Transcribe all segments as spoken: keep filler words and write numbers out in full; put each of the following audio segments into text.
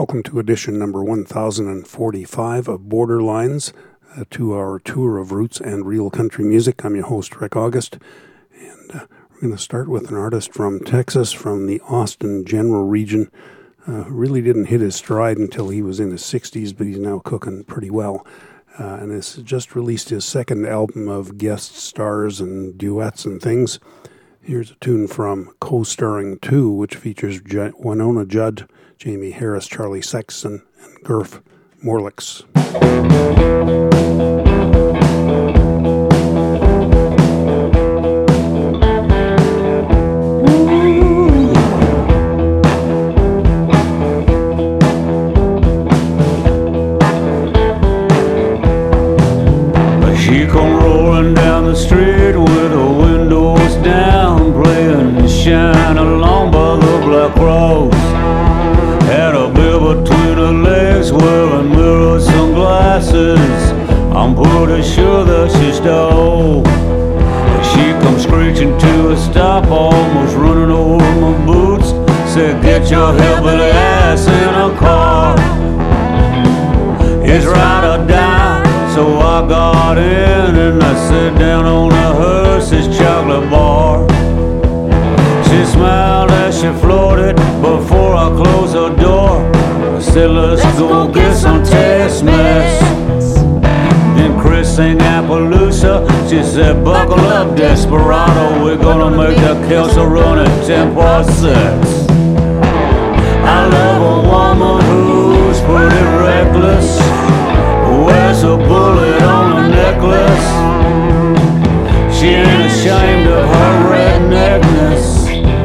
Welcome to edition number one thousand forty-five of Borderlines, a two-hour tour of roots and real country music. I'm your host, Rick August, and uh, we're going to start with an artist from Texas, from the Austin general region, uh, who really didn't hit his stride until he was in his sixties, but he's now cooking pretty well. Uh, and has just released his second album of guest stars and duets and things. Here's a tune from Co-Starring two, which features J- Winona Judd, Jamie Harris, Charlie Sexton, and Gurf Morlix. She come rolling down the street with her windows down, playing the shine along by the black rose. Had a bill between her legs, wearing mirror sunglasses. I'm pretty sure that she stole. She come screeching to a stop, almost running over my boots. Said, "Get your hillbilly ass in a car. It's ride or die." So I got in and I sat down on a hearse's chocolate bar. She smiled as she floated before I closed her door. I said, let's, let's go, go get some taste mess. Then Chris sang Appaloosa. She said, buckle, buckle up, Desperado. We're gonna make the Kelso run at ten past six. I love a woman who's pretty reckless. Wears a bullet on a necklace. She ain't ashamed of her redneckness.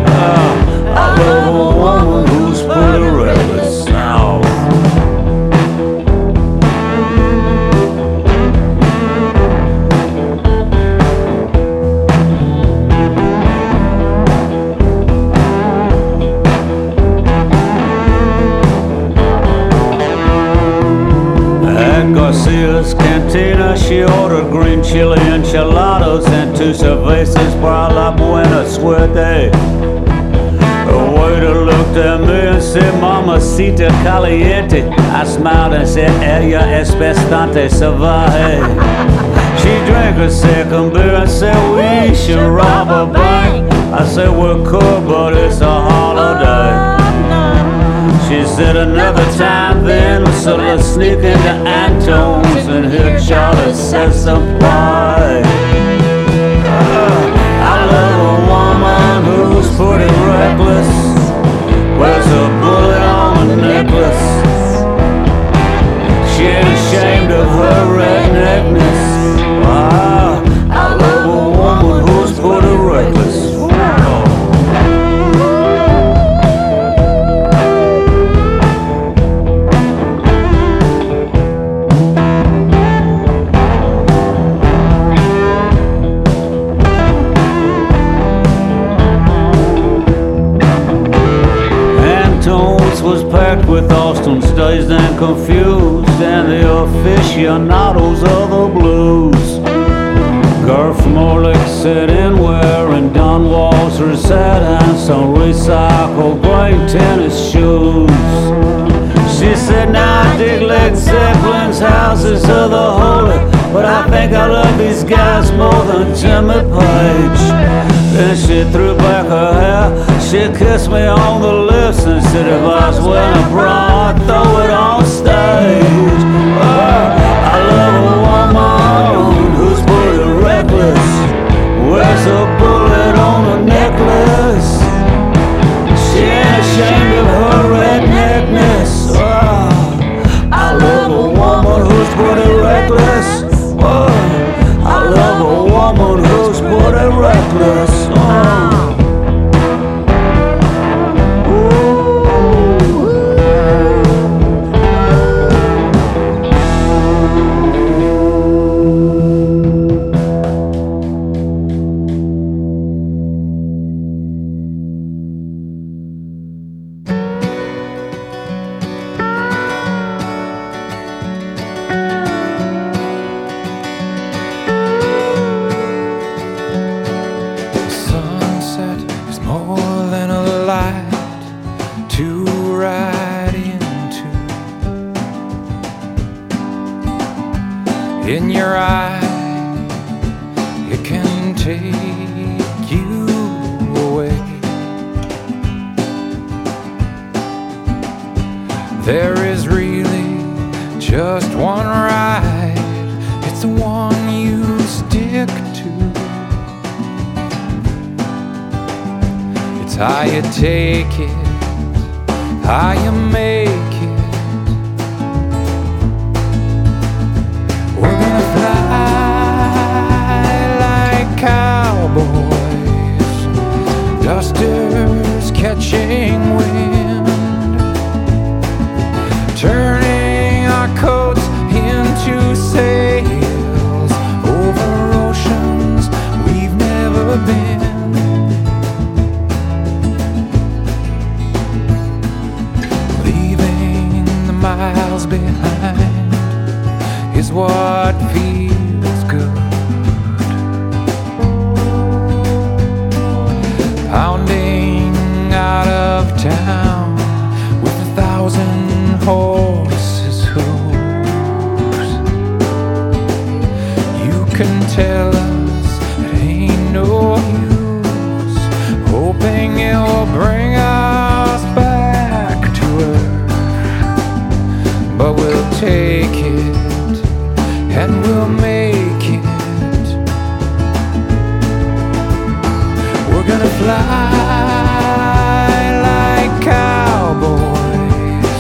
Uh, I love a woman who's pretty reckless now. Garcia's Cantina, she ordered green chili enchiladas and two cervezas para la buena suerte. The waiter looked at me and said, Mamacita caliente. I smiled and said, ella es bastante salvaje. She drank a second beer and said, we should rob a bank. I said, we're cool, but it's a holiday. She said another time then, so let's sneak into Antone's and hear Charlie Sexton play. Uh, I love a woman who's pretty reckless, wears a bullet on a necklace. She ain't ashamed of her redneckness. Wow, I love a woman who's pretty reckless. With Austin stays and confused, and the aficionados of the blues. Gurf Morlix sat in wearing Don Walser's set and some recycled green tennis shoes. She said, now I dig Led Zeppelin's Houses of the Holy, but I think I love these guys more than Jimmy Page. Then she threw back her hair, she kissed me on the lips and said, if I was wearing a bra, I'd throw it on stage. Oh, I love a woman who's pretty reckless, wears a bullet on a necklace. She ain't ashamed of her redneckness. Oh, I love a woman who's pretty reckless. Oh, I love a woman who's pretty reckless. Oh. Ooh. in your eye, it can take you away. There is really just one ride, it's the one you stick to. It's how you take it, how you make it. We're gonna fly like cowboys, dusters catching wind, turning our coats into sails over oceans we've never been. Miles behind is what feels good. Pounding out of town with a thousand horses' hooves. You can tell us it ain't no use, hoping it will bring us back to earth. But we'll take it, and we'll make it. We're gonna fly like cowboys,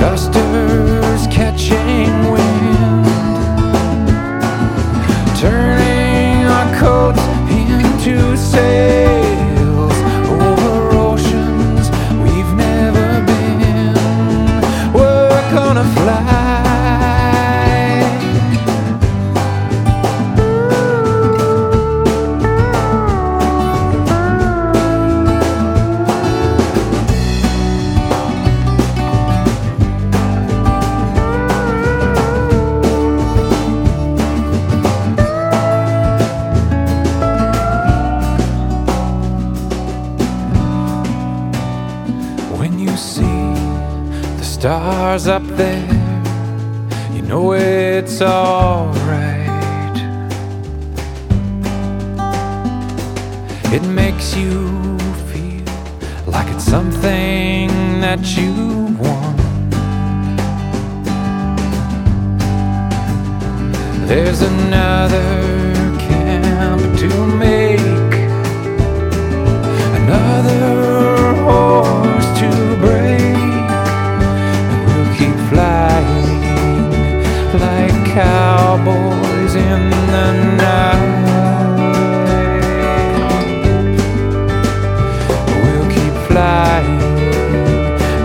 dusters catching wind, turning our coats into sails over oceans we've never been. Gonna fly. When you see the stars up there, you know it's all right. It makes you feel like it's something that you want. There's another camp to make, another horse to break. Flying like cowboys in the night. We'll keep flying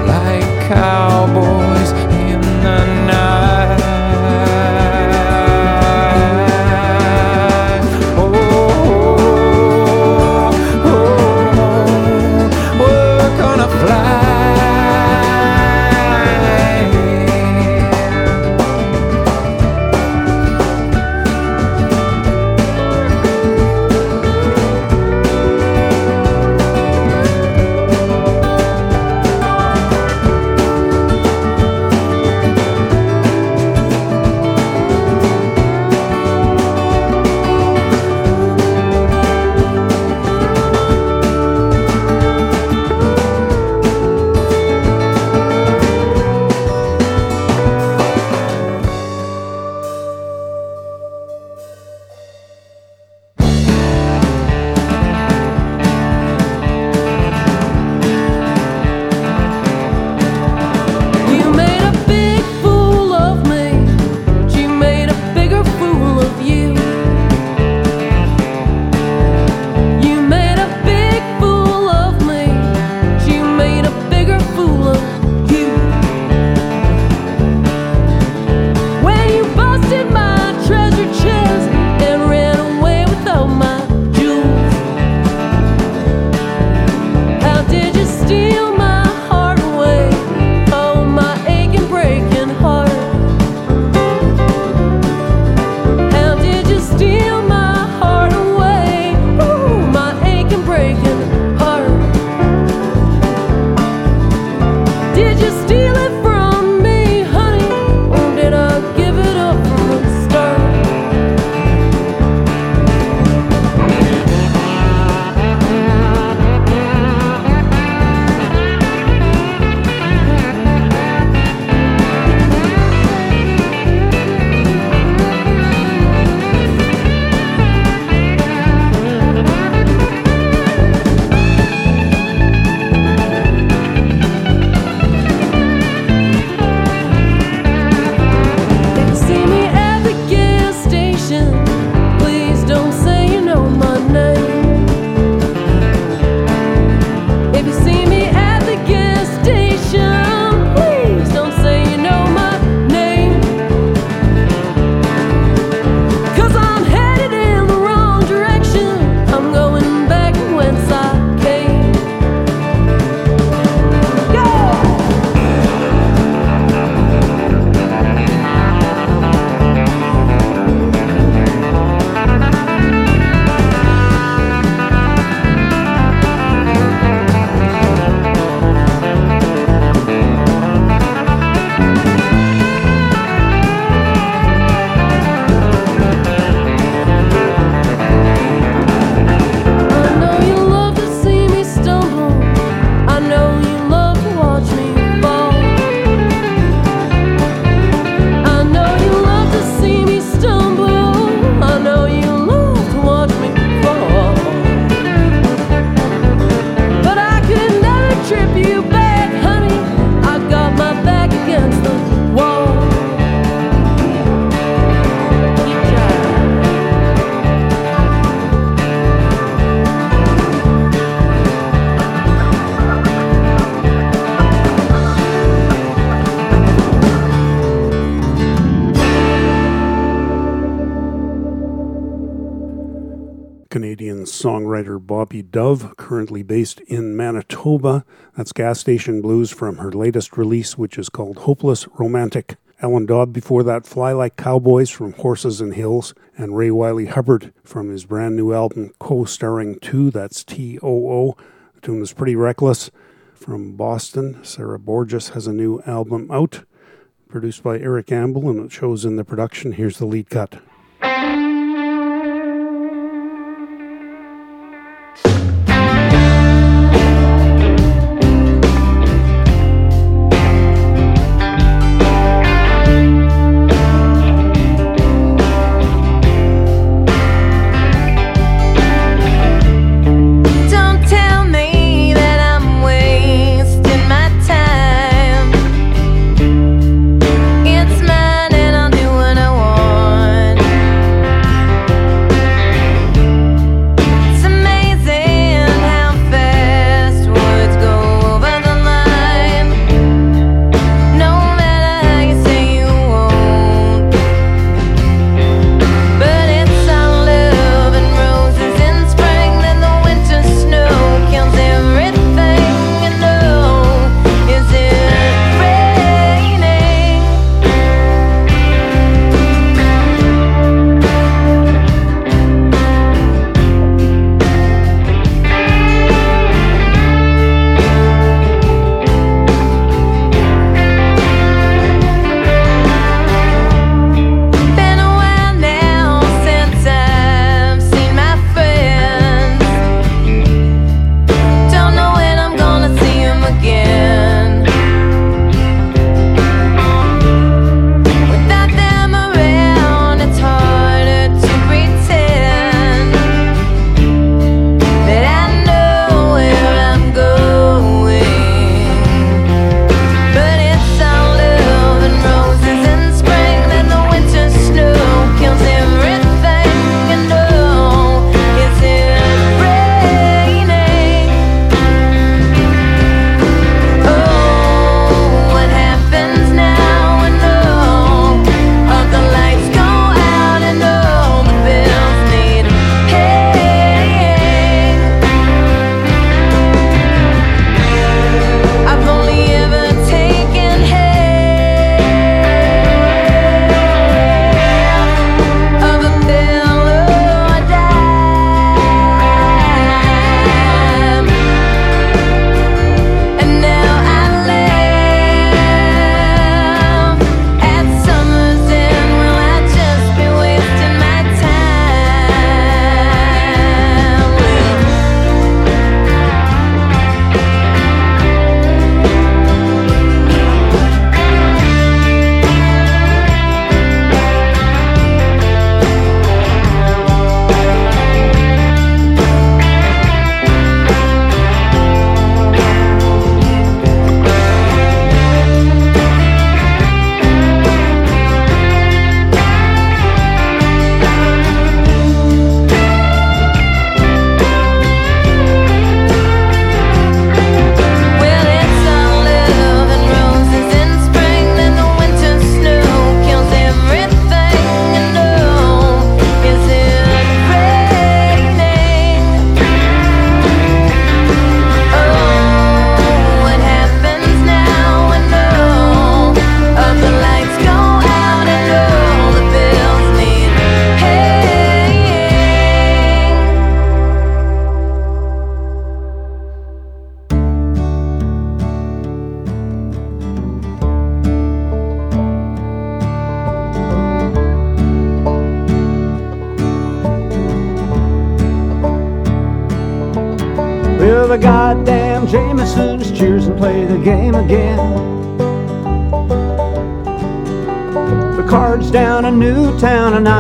like cowboys in the night. Oh, oh, oh, oh. We're gonna fly. Canadian songwriter Bobby Dove, currently based in Manitoba. That's Gas Station Blues from her latest release, which is called Hopeless Romantic. Allen Dobb before that, Fly Like Cowboys from Horses and Hills, and Ray Wylie Hubbard from his brand new album Co-Starring two, that's T O O. The tune is Pretty Reckless from Boston. Sarah Borges has a new album out, produced by Eric Ambel, and it shows in the production. Here's the lead cut.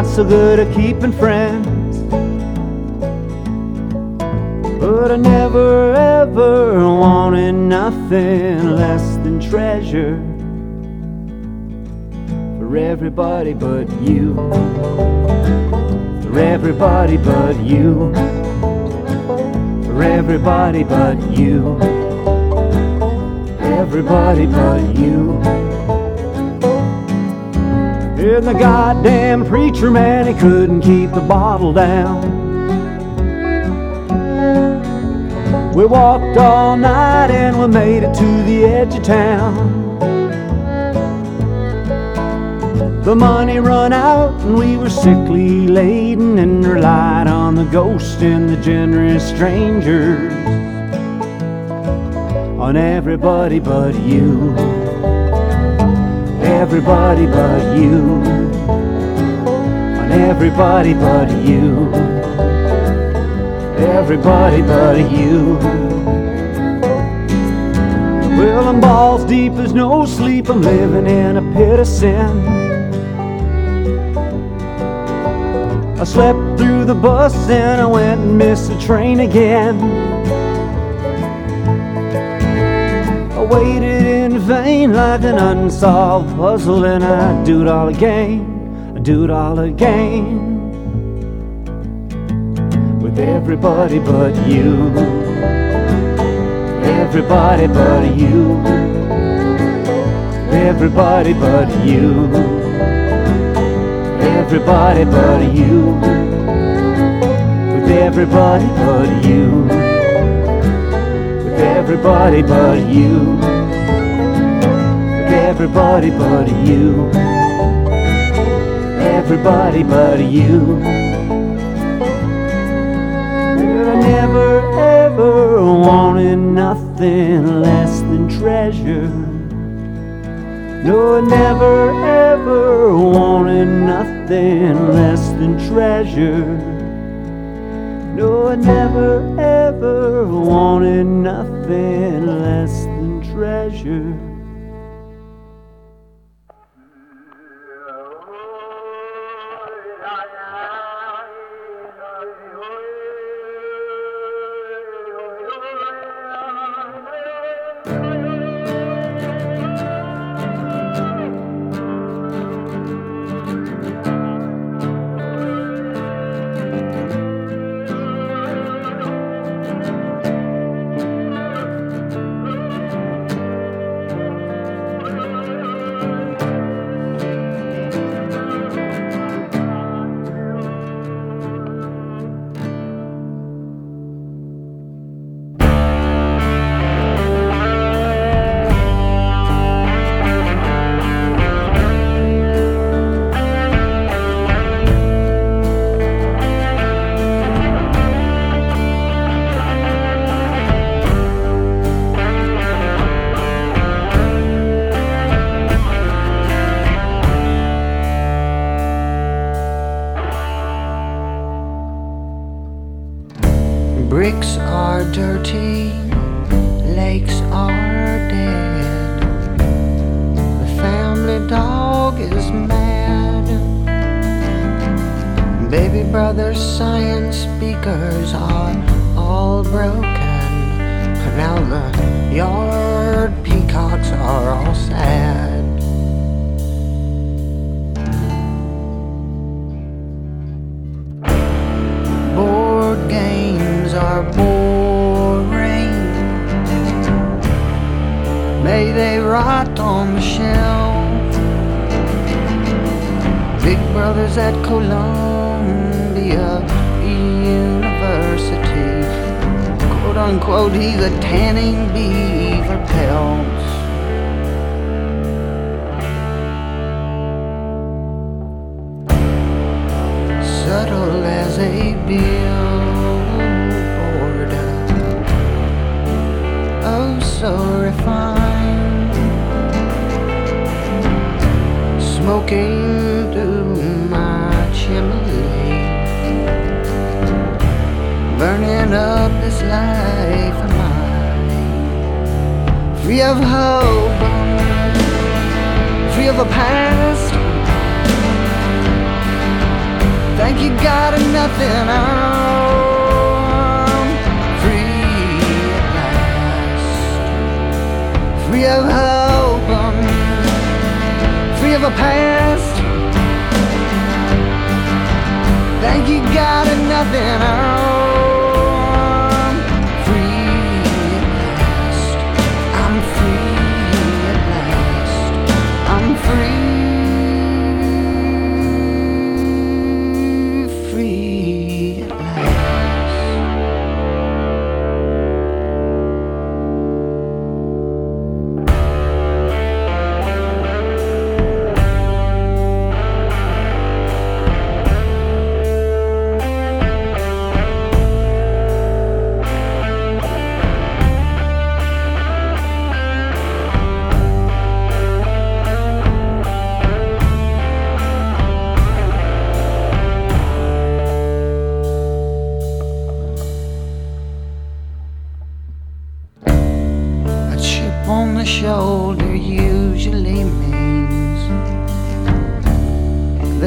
So good at keeping friends, but I never ever wanted nothing less than treasure for everybody but you, for everybody but you, for everybody but you, everybody but you. And the goddamn preacher man, he couldn't keep the bottle down. We walked all night and we made it to the edge of town. The money run out and we were sickly laden and relied on the ghost and the generous strangers, on everybody but you, everybody but you, on everybody but you, everybody but you. Well, I'm balls deep, there's no sleep, I'm living in a pit of sin. I slept through the bus and I went and missed the train again. I waited in vain like an unsolved puzzle, and I do it all again, I do it all again. With everybody but you, everybody but you, everybody but you, everybody but you, with everybody but you, with everybody but you, with everybody but you, everybody but you. Well, I never ever wanted nothing less than treasure. No, I never ever wanted nothing less than treasure. No, I never ever wanted nothing less than treasure.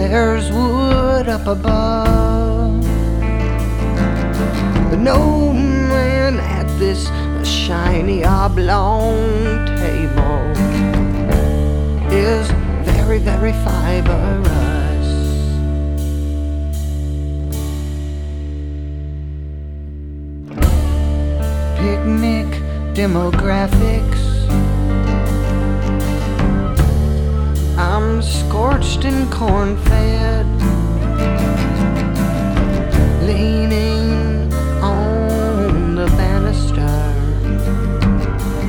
there's wood up above. But no man at this shiny oblong table is very, very fibrous. Picnic demographics. I'm scorched and corn-fed, leaning on the banister.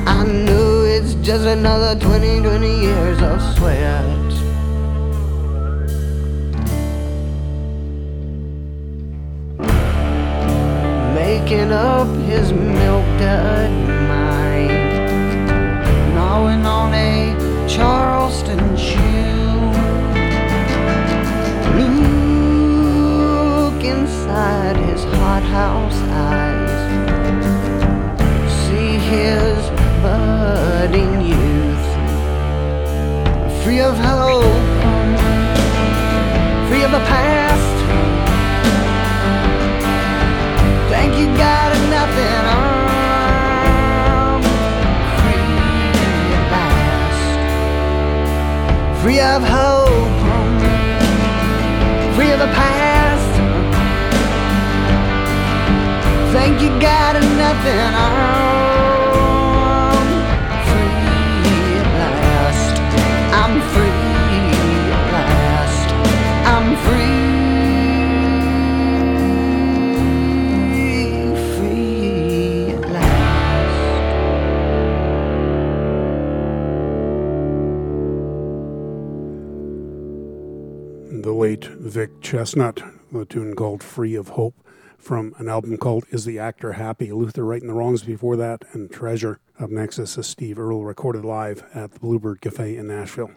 I knew it's just another twenty, twenty years of sweat. Making up his milk-dud mind, gnawing on a Charleston shoe. Look inside his hothouse eyes, see his budding youth, free of hope, free of the past. Think you got it, nothing on, free at last, free of hope, free of the past. Think you got it, nothing on, free at last. I'm free at last. I'm free. Late Vic Chestnut, a tune called Free of Hope, from an album called Is the Actor Happy? Luther Right and the Wrongs before that, and Treasure. Up next is a Steve Earle recorded live at the Bluebird Cafe in Nashville.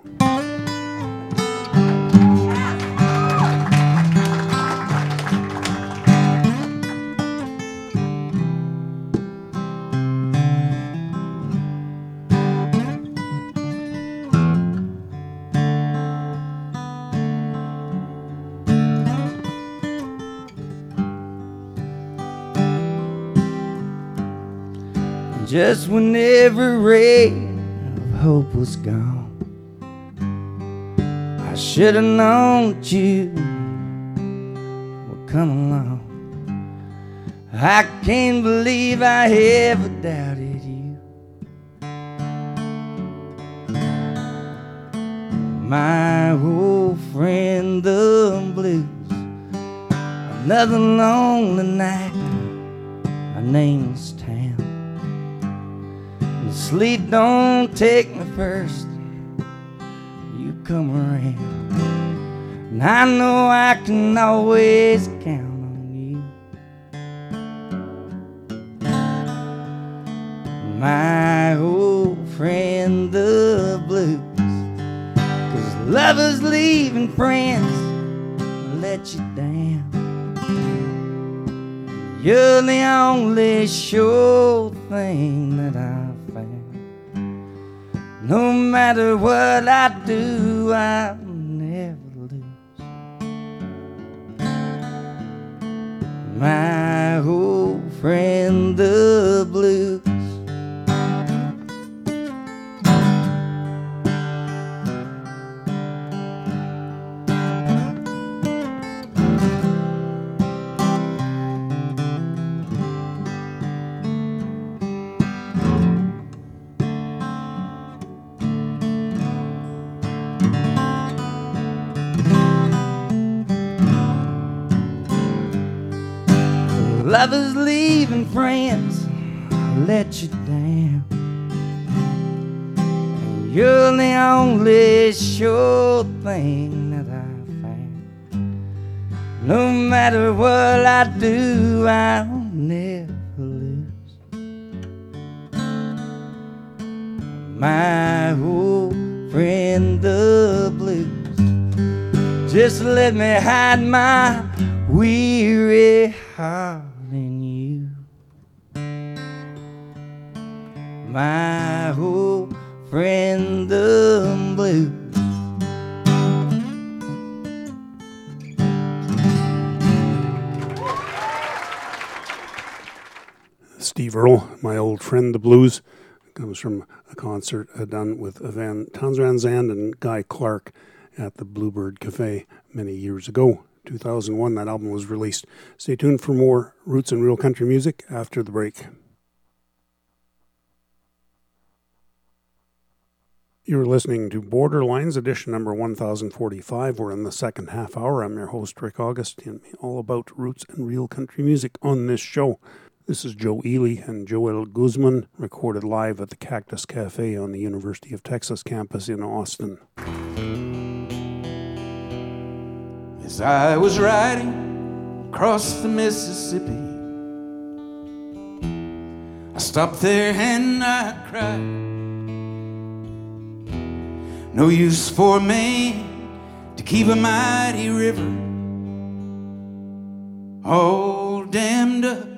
Just when every ray of hope was gone, I should have known that you would come along. I can't believe I ever doubted you. My old friend, the blues, another lonely night, our name's Town. Sleep don't take me first, you come around, and I know I can always count on you. My old friend, the blues, 'cause lovers leaving friends let you down. You're the only sure thing that I. No matter what I do, I'll never lose. My old friend, the blues. Lovers leaving friends let you down, and you're the only sure thing that I found. No matter what I do, I'll never lose. My old friend, the blues, just let me hide my weary heart. My old friend, the blues. Steve Earle, My Old Friend, The Blues. It comes from a concert done with Van, Townes Van Zandt and Guy Clark at the Bluebird Cafe many years ago. two thousand one, that album was released. Stay tuned for more Roots and Real Country music after the break. You're listening to Borderlines, edition number one thousand forty-five. We're in the second half hour. I'm your host, Rick August, and all about roots and real country music on this show. This is Joe Ely and Joel Guzman, recorded live at the Cactus Cafe on the University of Texas campus in Austin. As I was riding across the Mississippi, I stopped there and I cried. No use for me to keep a mighty river all dammed up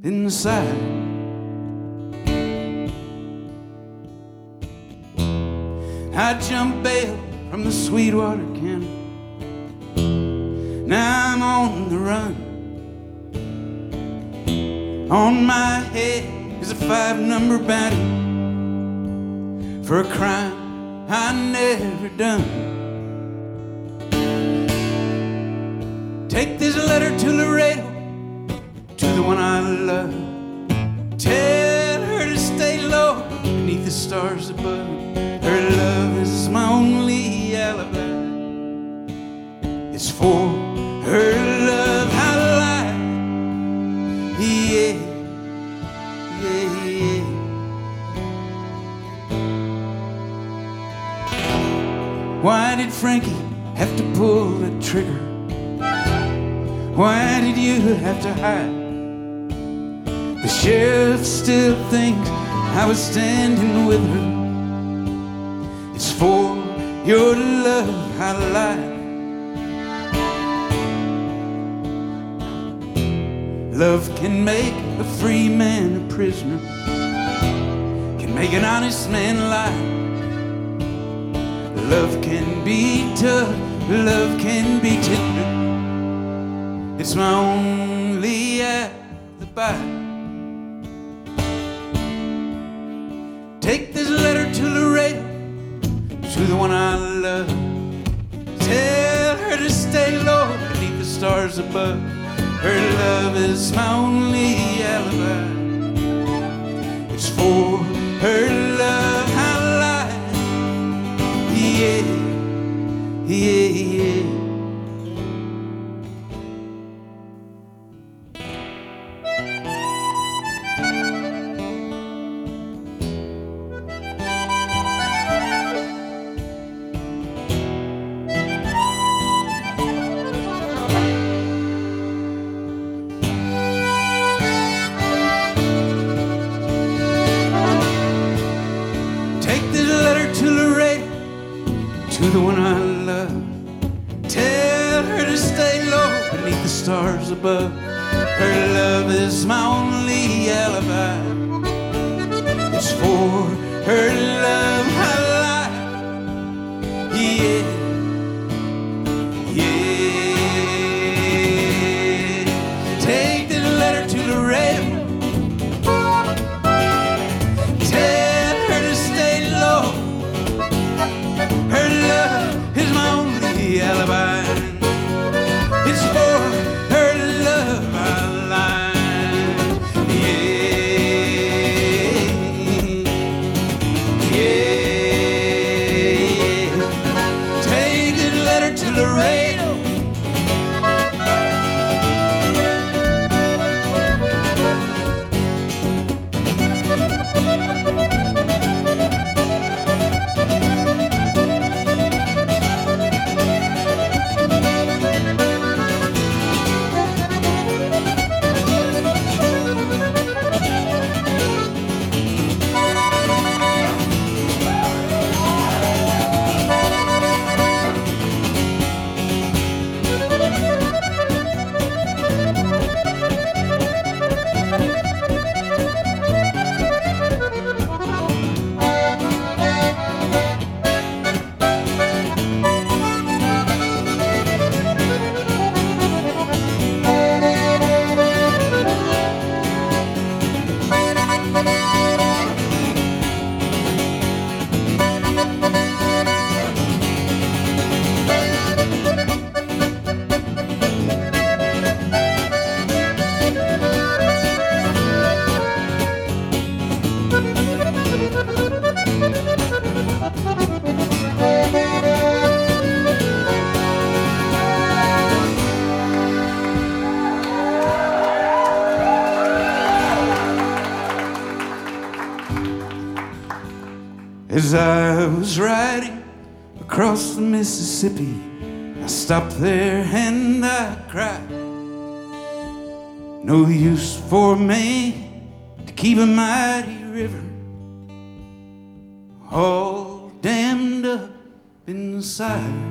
inside. I jumped bail from the Sweetwater cannon. Now I'm on the run. On my head is a five-number bounty for a crime I never done. Take this letter to Laredo, to the one I love. Tell her to stay low beneath the stars above. Her love is my only alibi. It's for her love I lie. Yeah, yeah, yeah. Why did Frankie have to pull the trigger? Why did you have to hide? The sheriff still thinks I was standing with her. It's for your love I lied. Love can make a free man a prisoner, can make an honest man lie. Love can be tough, love can be tender. It's my only alibi. Take this letter to Laredo, to the one I love. Tell her to stay low beneath the stars above. Her love is my only alibi. It's for her love I yeah, yeah, yeah. Above. Her love is my only alibi. It's for her love I lie. Yeah, yeah. Take this letter to Laredo. Tell her to stay low. Her love is my only alibi. It's for As I was riding across the Mississippi, I stopped there and I cried. No use for me to keep a mighty river all dammed up inside.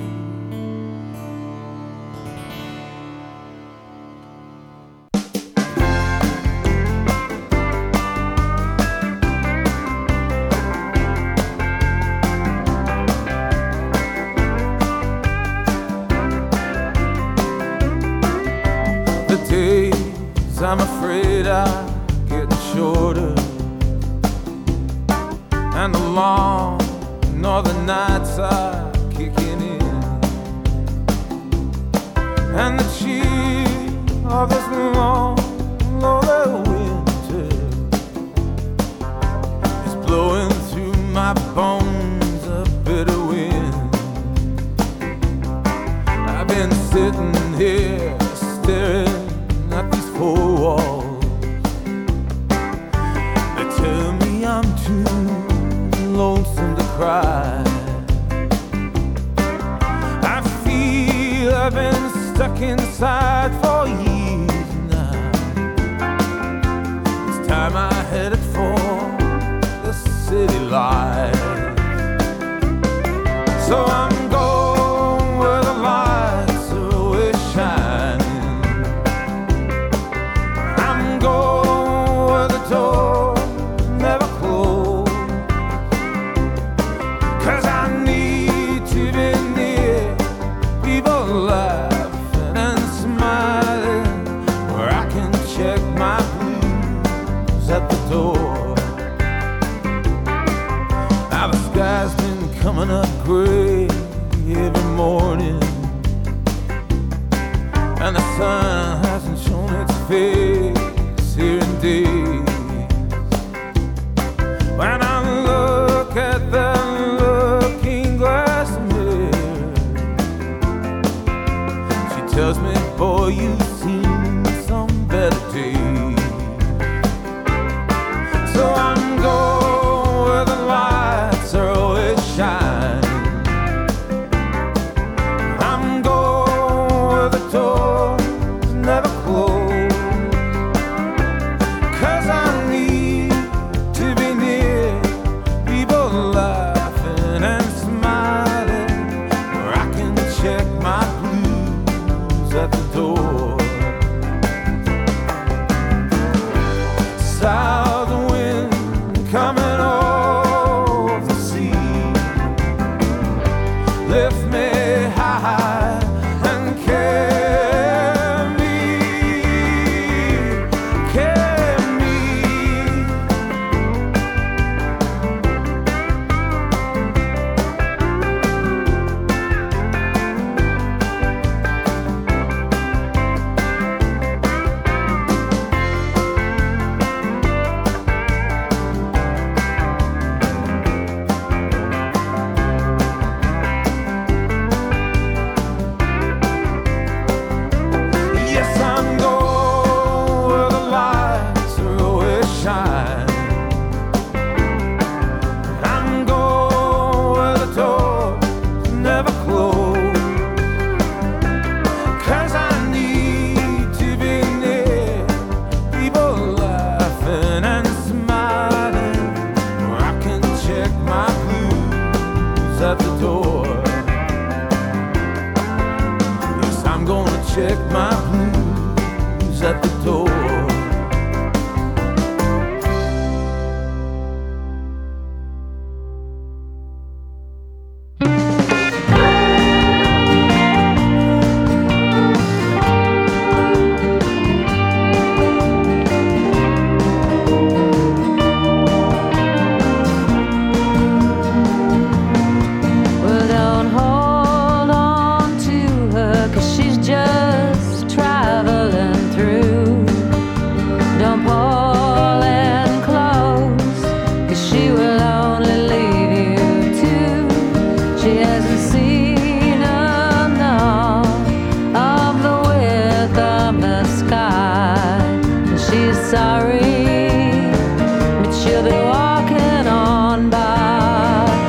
I'm afraid I'm getting shorter, and the long northern nights are kicking in, and the chill of this long northern winter is blowing through my bones a bitter wind. I've been sitting here staring at these four walls. They tell me I'm too lonesome to cry. I feel I've been stuck inside for years now. It's time I headed for the city lights. So I'm going where the lights are always shining. Door never close, 'cause I need to be near people laughing and smiling, where I can check my blues at the door. Now the sky's been coming up gray every morning, and the sun hasn't shown its face here in days. When I look at the looking glass mirror, she tells me, boy, you've seen some better days. So I'm going where the lights are always shining. I'm going where the doors never close. Sorry, but she'll be walking on by.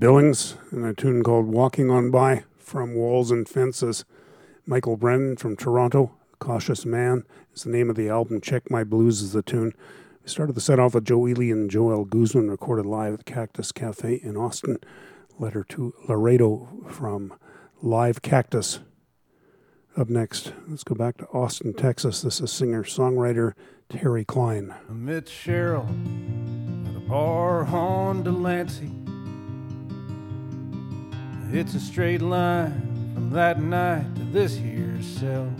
Billings and a tune called Walking On By from Walls and Fences. Michael Brennan from Toronto, Cautious Man is the name of the album. Check My Blues is the tune. We started the set off with Joe Ely and Joel Guzman, recorded live at the Cactus Cafe in Austin. Letter to Laredo from Live Cactus. Up next, let's go back to Austin, Texas. This is singer-songwriter Terry Klein. I met Cheryl at a bar on Delancey. It's a straight line from that night to this here cell.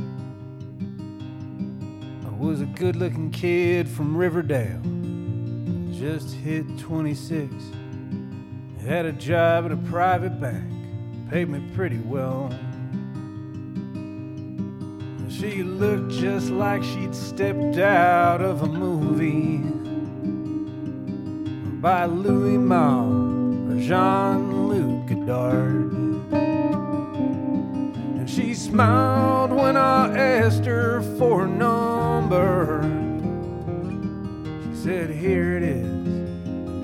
I was a good-looking kid from Riverdale. Just hit twenty-six. Had a job at a private bank. Paid me pretty well. She looked just like she'd stepped out of a movie by Louis Malle or Jean-Luc Godard. And she smiled when I asked her for a number. She said, "Here it is,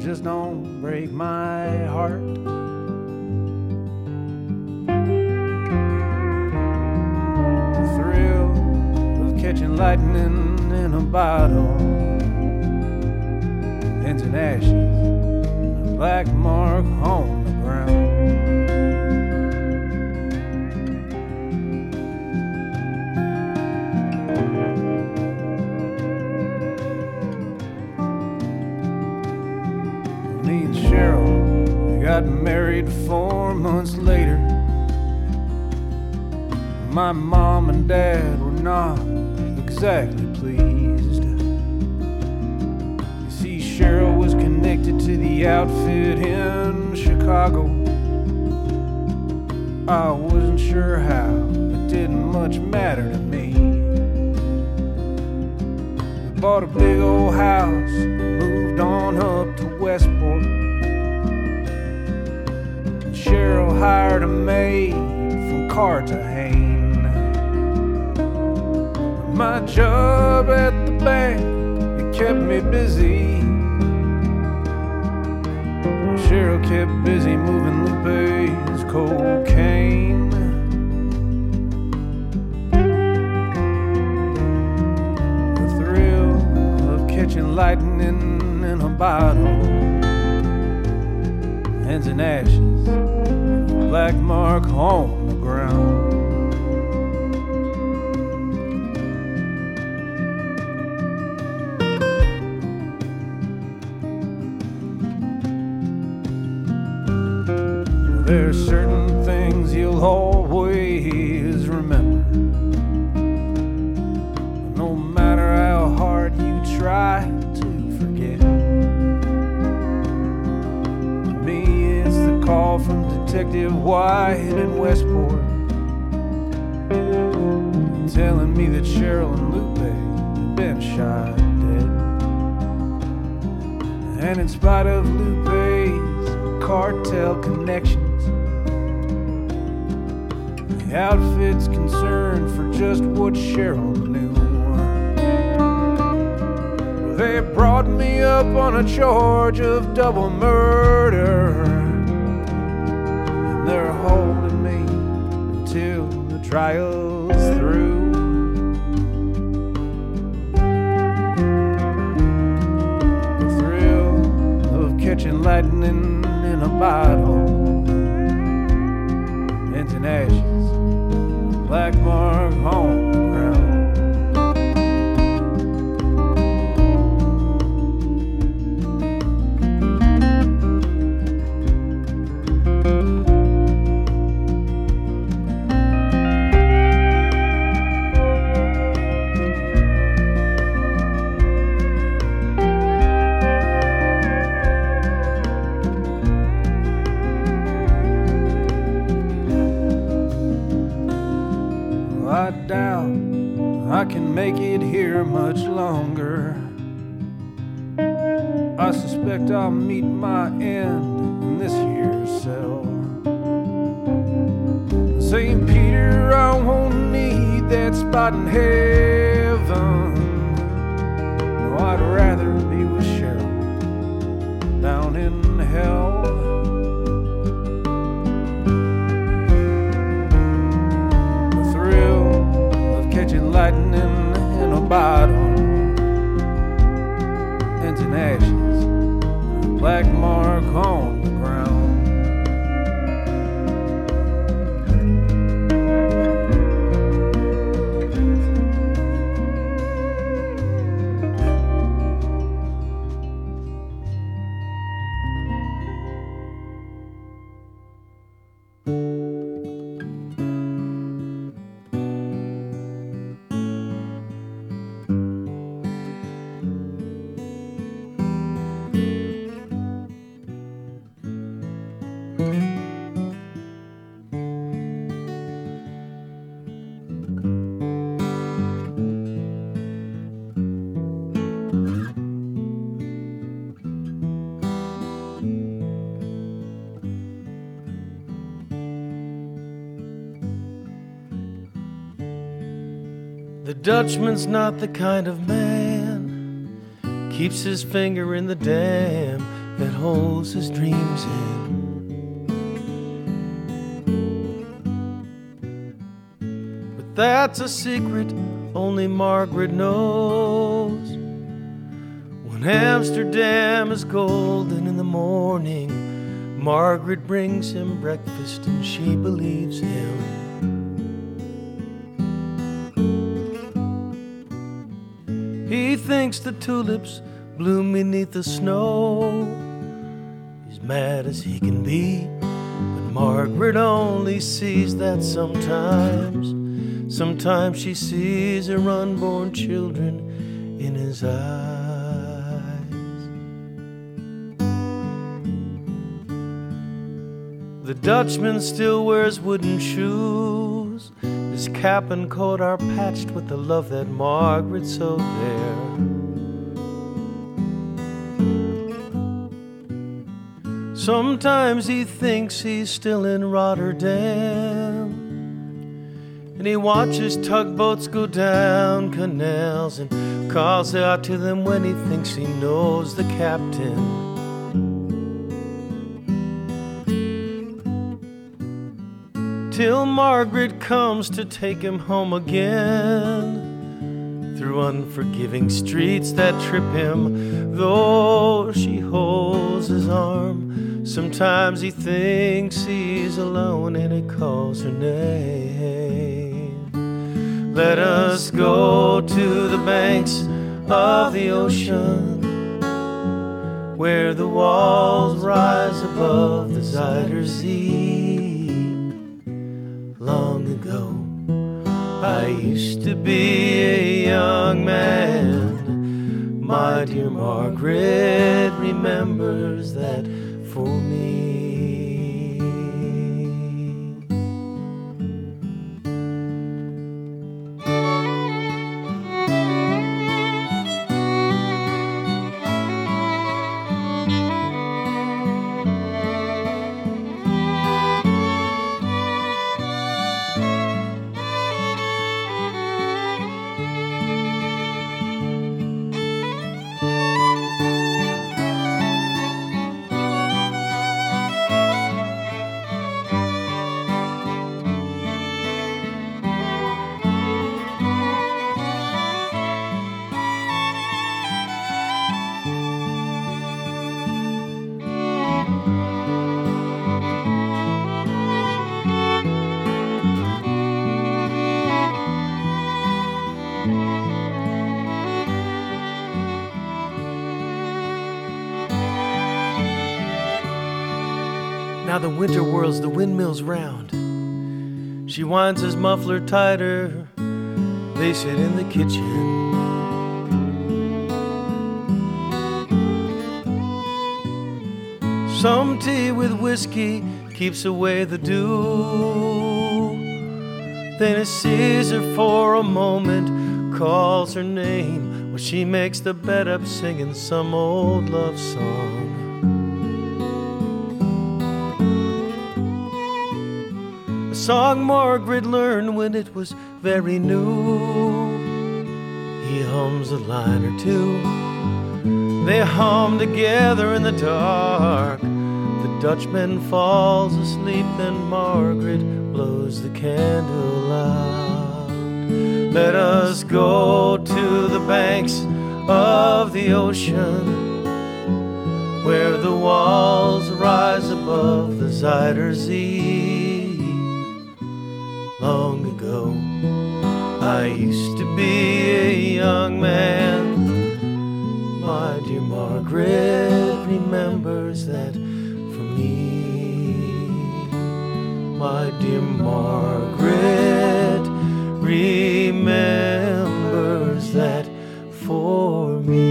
just don't break my heart." Catching lightning in a bottle, pins and ashes, and a black mark on the ground. Me and Cheryl, we got married four months later. My mom and dad were not exactly pleased. You see, Cheryl was connected to the outfit in Chicago. I wasn't sure how, it didn't much matter to me. We bought a big old house, moved on up to Westport. And Cheryl hired a maid from Cartagena. My job at the bank, it kept me busy. Cheryl kept busy moving Lupe's cocaine. The thrill of catching lightning in a bottle, hands in ashes, a black mark on the ground. There's certain things you'll always remember. No matter how hard you try to forget. To me, it's the call from Detective White in Westport, telling me that Cheryl and Lupe have been shot dead. And in spite of Lupe's cartel connection, outfit's concerned for just what Cheryl knew. They brought me up on a charge of double murder, and they're holding me until the trial's through. The thrill of catching lightning in a bottle, and an ashes, black mark on the much longer. I suspect I'll meet my end in this here cell. Saint Peter, I won't need that spot in heaven. No, I'd rather be with Cheryl down in hell. The Dutchman's not the kind of man, keeps his finger in the dam that holds his dreams in. But that's a secret only Margaret knows. When Amsterdam is golden in the morning, Margaret brings him breakfast and she believes him. He thinks the tulips bloom beneath the snow. He's mad as he can be, but Margaret only sees that sometimes. Sometimes she sees her unborn children in his eyes. The Dutchman still wears wooden shoes. His cap and coat are patched with the love that Margaret sewed there. Sometimes he thinks he's still in Rotterdam, and he watches tugboats go down canals and calls out to them when he thinks he knows the captain. Till Margaret comes to take him home again, through unforgiving streets that trip him, though she holds his arm. Sometimes he thinks he's alone and he calls her name. Let us go to the banks of the ocean, where the walls rise above the Zuyder Zee. Long ago, I used to be a young man. My dear Margaret remembers that for me. Now the winter whirls the windmills round. She winds his muffler tighter. They sit in the kitchen. Some tea with whiskey keeps away the dew. Then he sees her for a moment, calls her name, while she makes the bed up singing some old love song. Song Margaret learned when it was very new. He hums a line or two. They hum together in the dark. The Dutchman falls asleep and Margaret blows the candle out. Let us go to the banks of the ocean, where the walls rise above the Zuyder Zee. Long ago, I used to be a young man. My dear Margaret remembers that for me. My dear Margaret remembers that for me.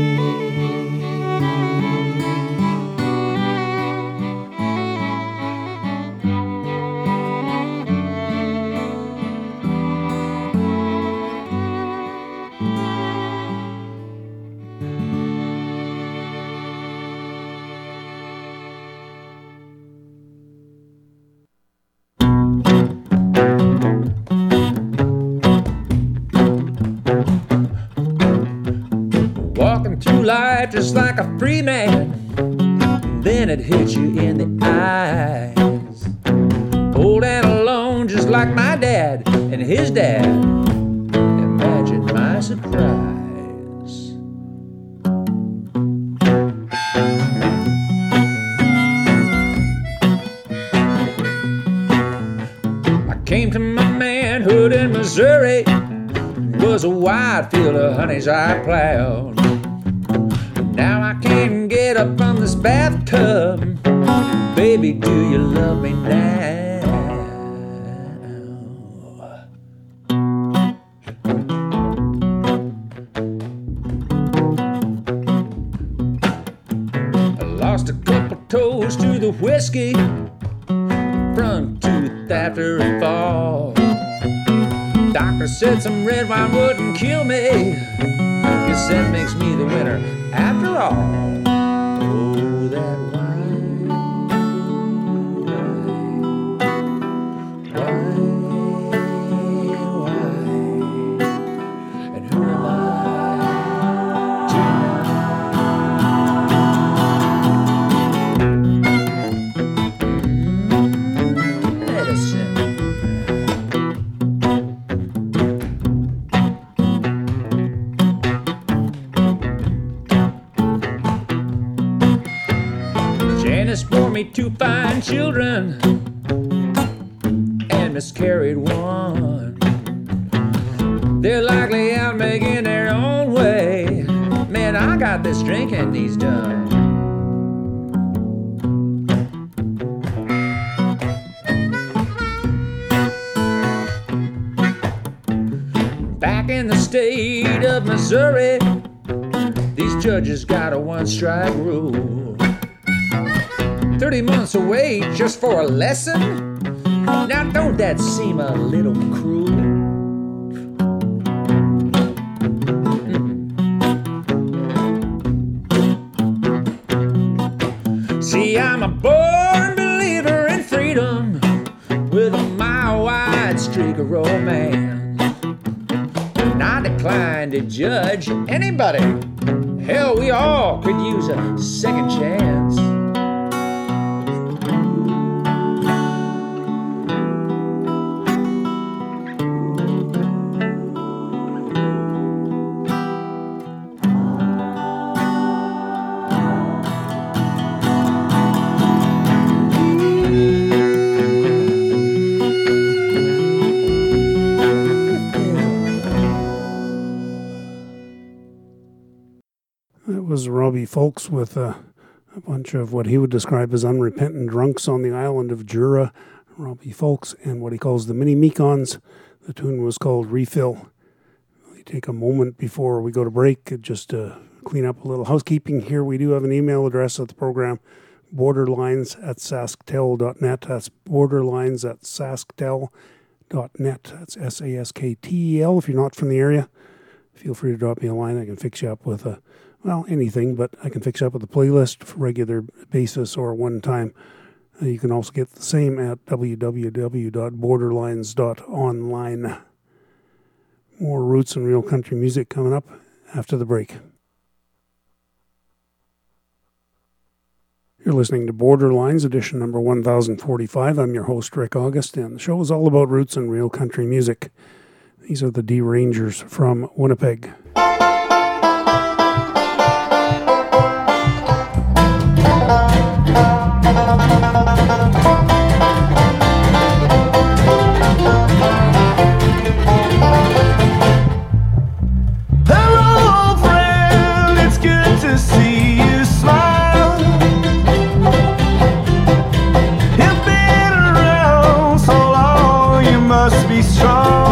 life just like a free man. Then it hits you in the eyes. Old and alone, just like my dad and his dad. Imagine my surprise. Came to my manhood in Missouri. It was a wide field of honeys I plowed. Now I can't get up from this bathtub. Baby, do you love me now? I lost a couple toes to the whiskey. Front tooth after a fall. Doctor said some red wine wouldn't kill me. He said makes me the winner after all. Oh, that wine, wine, wine, wine. And who am I to? Two fine children and miscarried one. They're likely out making their own way. Man, I got this drink and these done. Back in the state of Missouri, these judges got a one-strike rule. thirty months away just for a lesson? Now don't that seem a little cruel? Mm. See, I'm a born believer in freedom with a mile-wide streak of romance. And I decline to judge anybody. Hell, we all could use a second chance. Robbie Fulks with a, a bunch of what he would describe as unrepentant drunks on the island of Jura. Robbie Fulks and what he calls the Mini Mekons. The tune was called Refill. We take a moment before we go to break just to clean up a little housekeeping here. We do have an email address at the program, borderlines at sasktel dot net. That's borderlines at sasktel dot net. That's S A S K T E L. If you're not from the area, feel free to drop me a line. I can fix you up with a Well, anything, but I can fix up with a playlist for regular basis or one time. Uh, you can also get the same at w w w dot borderlines dot online. More roots and real country music coming up after the break. You're listening to Borderlines, edition number one thousand forty-five. I'm your host, Rick August, and the show is all about roots and real country music. These are the D Rangers from Winnipeg. Strong.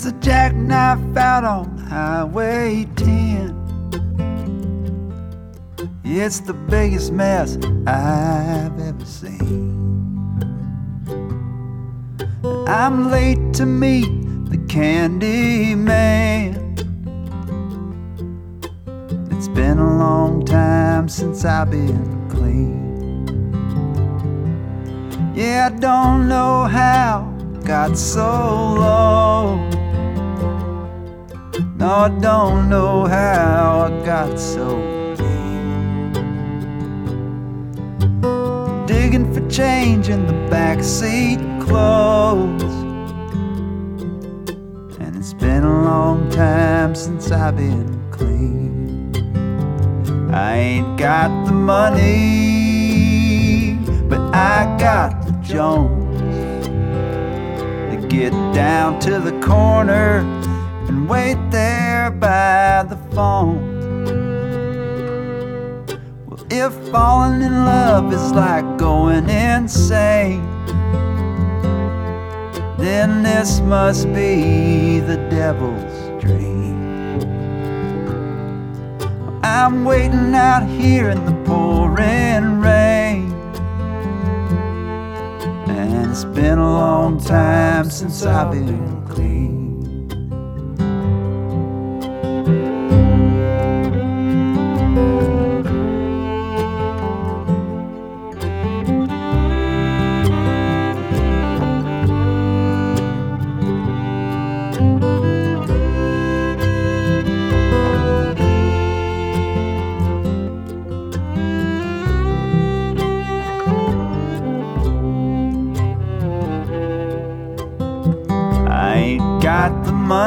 There's a jackknife out on Highway ten. It's the biggest mess I've ever seen. I'm late to meet the candy man. It's been a long time since I've been clean. Yeah, I don't know how I got so low. No, I don't know how I got so mean. Digging for change in the backseat clothes. And it's been a long time since I've been clean. I ain't got the money, but I got the Jones to get down to the corner and wait there by the phone. Well, if falling in love is like going insane, then this must be the devil's dream. I'm waiting out here in the pouring rain, and it's been a long time since I've been clean.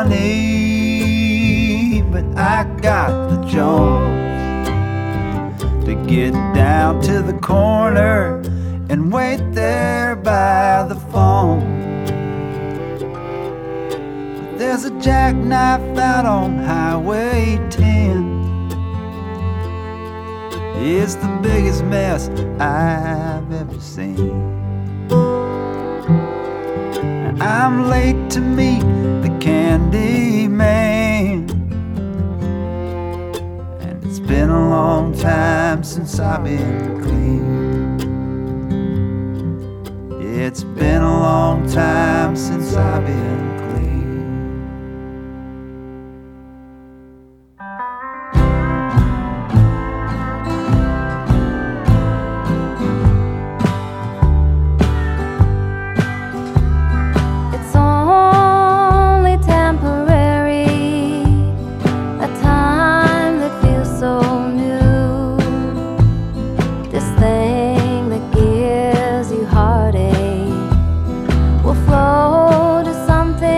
Money, but I got the Jones to get down to the corner and wait there by the phone. But there's a jackknife out on Highway ten. It's the biggest mess I've ever seen. I'm late to meet the candy man, and it's been a long time since I've been clean. It's been a long time since I've been clean. Flow to something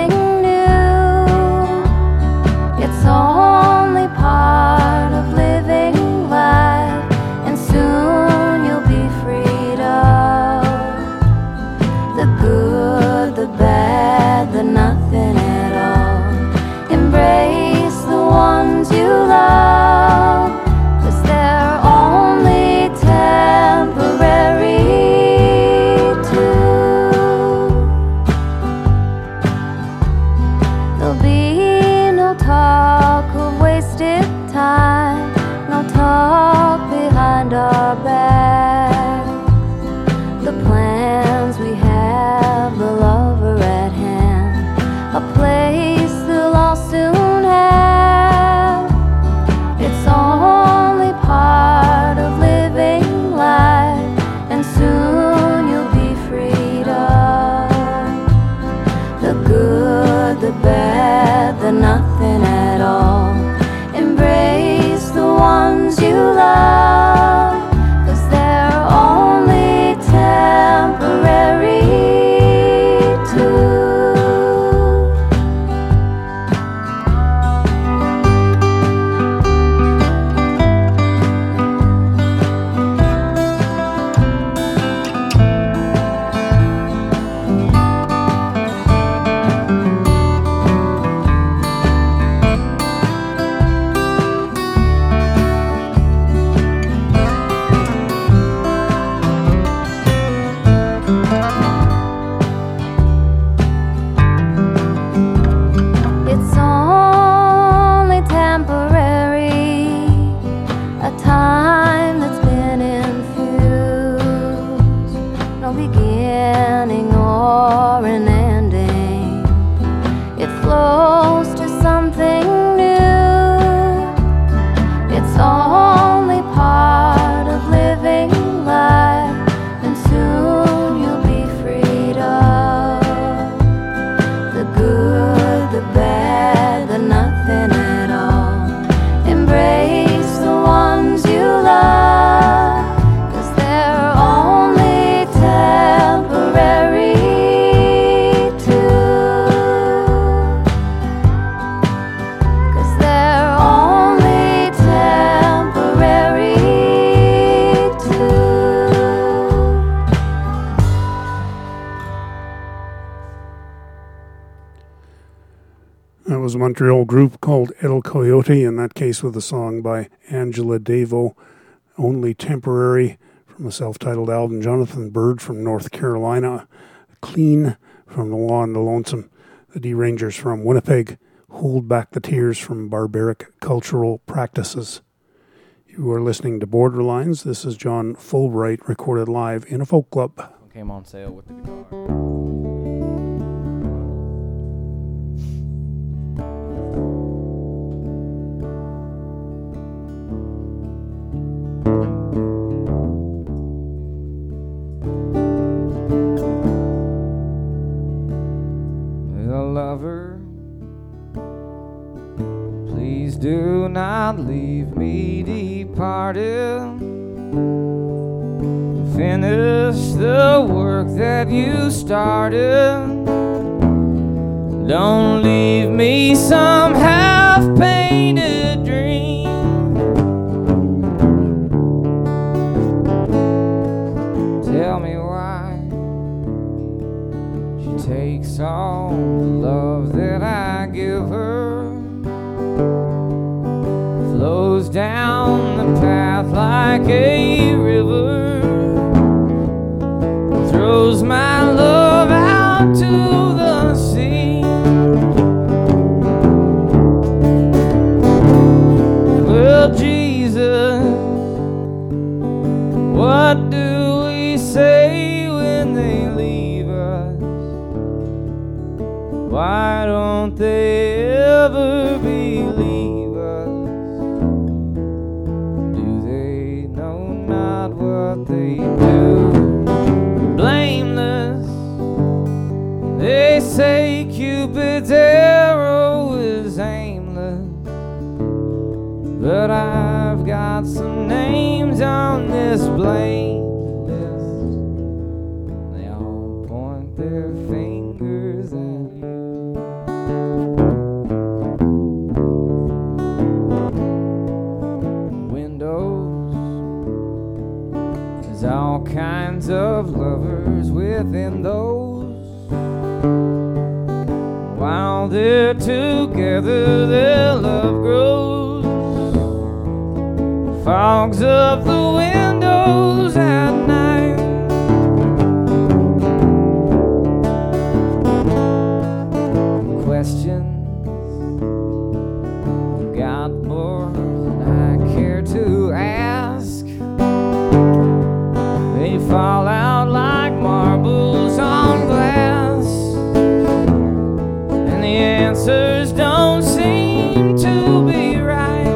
beginning or an ending. It flows to something new. It's only part of living life, and soon you'll be freed of the good, the bad, the nothing at all. Embrace the ones you love. Montreal group called El Coyote, in that case with a song by Angela Davo, Only Temporary, from a self-titled album. Jonathan Bird from North Carolina, Clean from The Law and the Lonesome, the D-Rangers from Winnipeg, Hold Back the Tears from Barbaric Cultural Practices. You are listening to Borderlines. This is John Fulbright, recorded live in a folk club. Came on sale with the guitar. Lover, please do not leave me departed. Finish the work that you started. Don't leave me some half-painted dream. Tell me why she takes all love that I give her, flows down the path like a river, throws my love out to the sea. Well, Jesus, what do we say? Why don't they ever believe us? Do they know not what they do? Blameless, they say Cupid's arrow is aimless, but I've got some names on this blame list. They all point their fingers at all kinds of lovers within those. While they're together, their love grows. Fogs up the windows at night. Questions got more than I care to ask. They fall out like marbles on glass, and the answers don't seem to be right.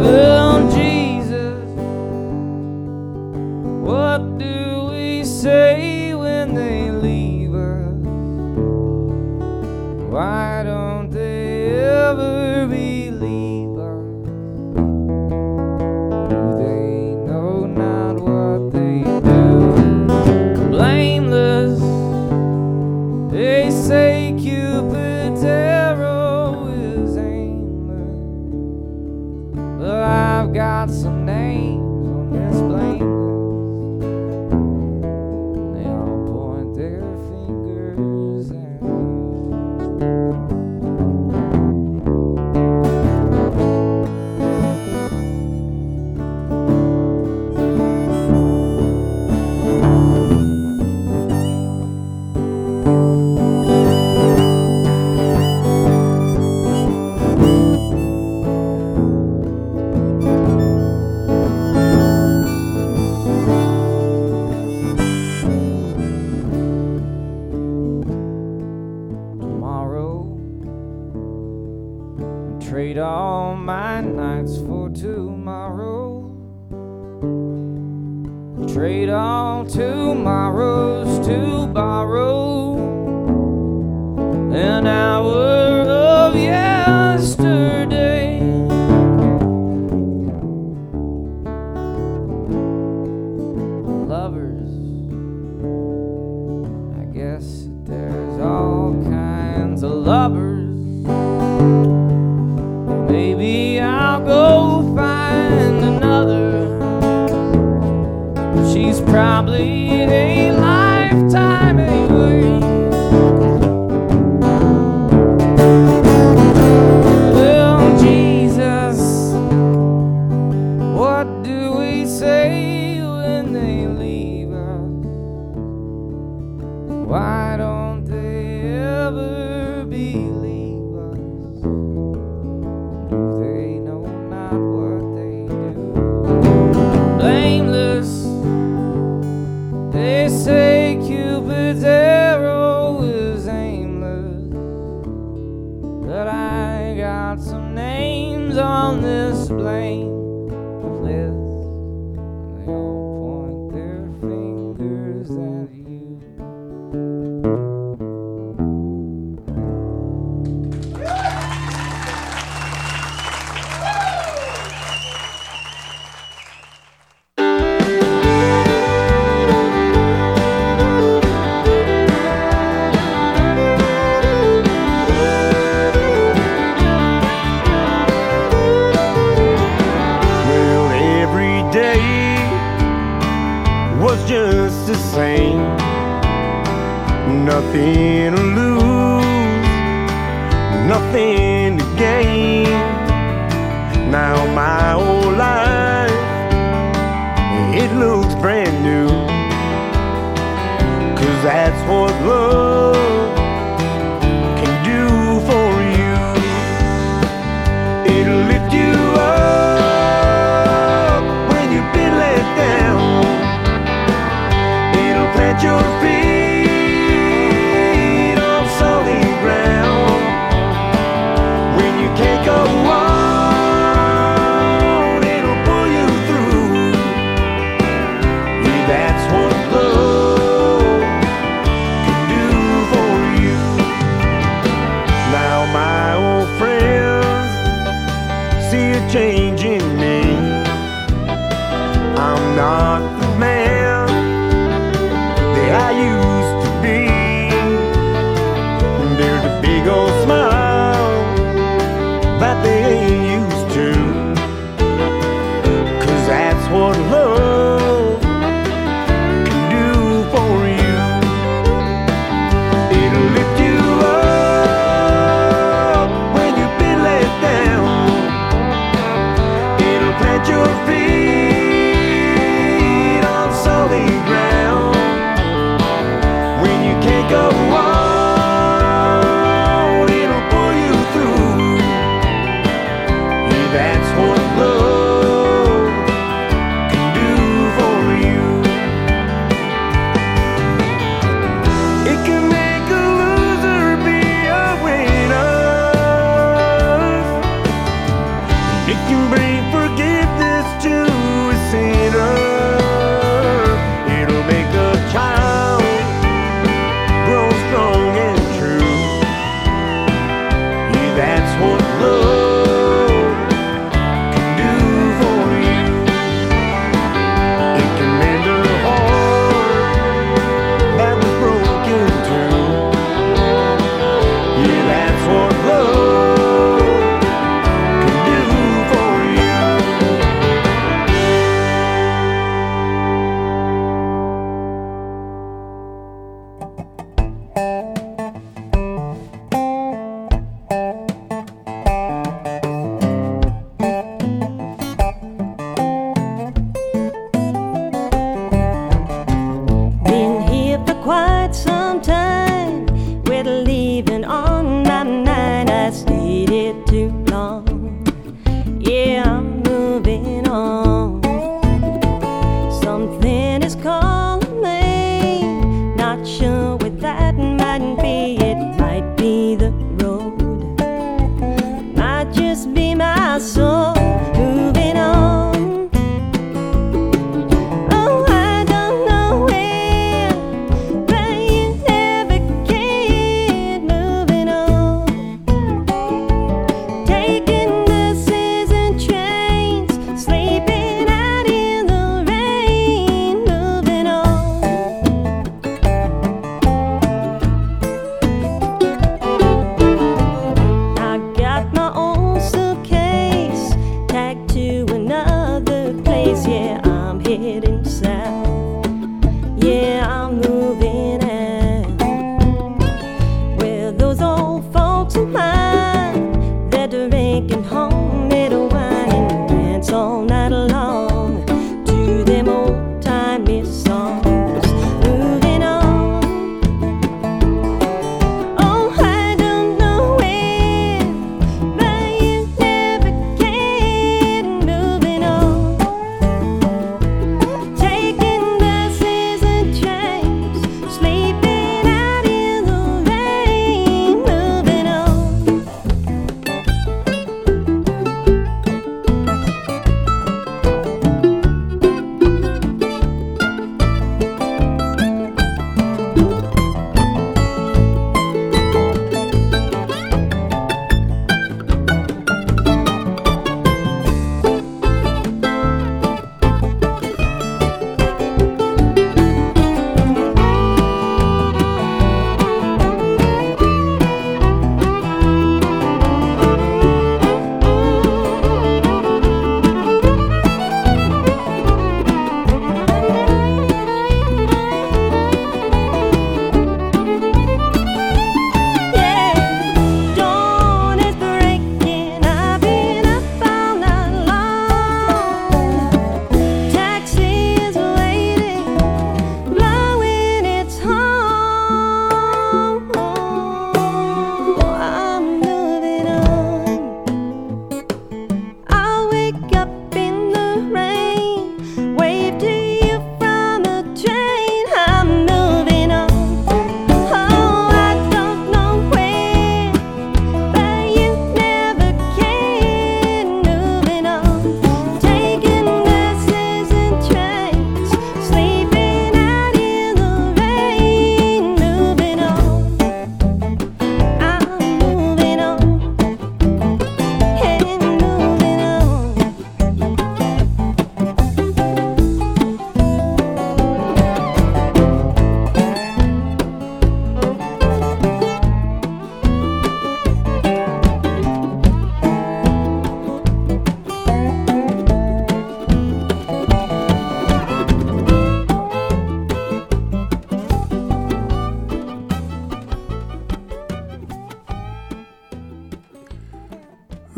Well, Jesus, what do we say when they leave us? Why don't they ever believe? Say Cupid's arrow is aimless, but I've got some names on this blameless. They all point their fingers at me. straight on tomorrow's to borrow an hour of yesterday. Lovers, I guess there's all kinds of lovers. Maybe I'll go find another. She's probably a lifetime away. That's what love can do.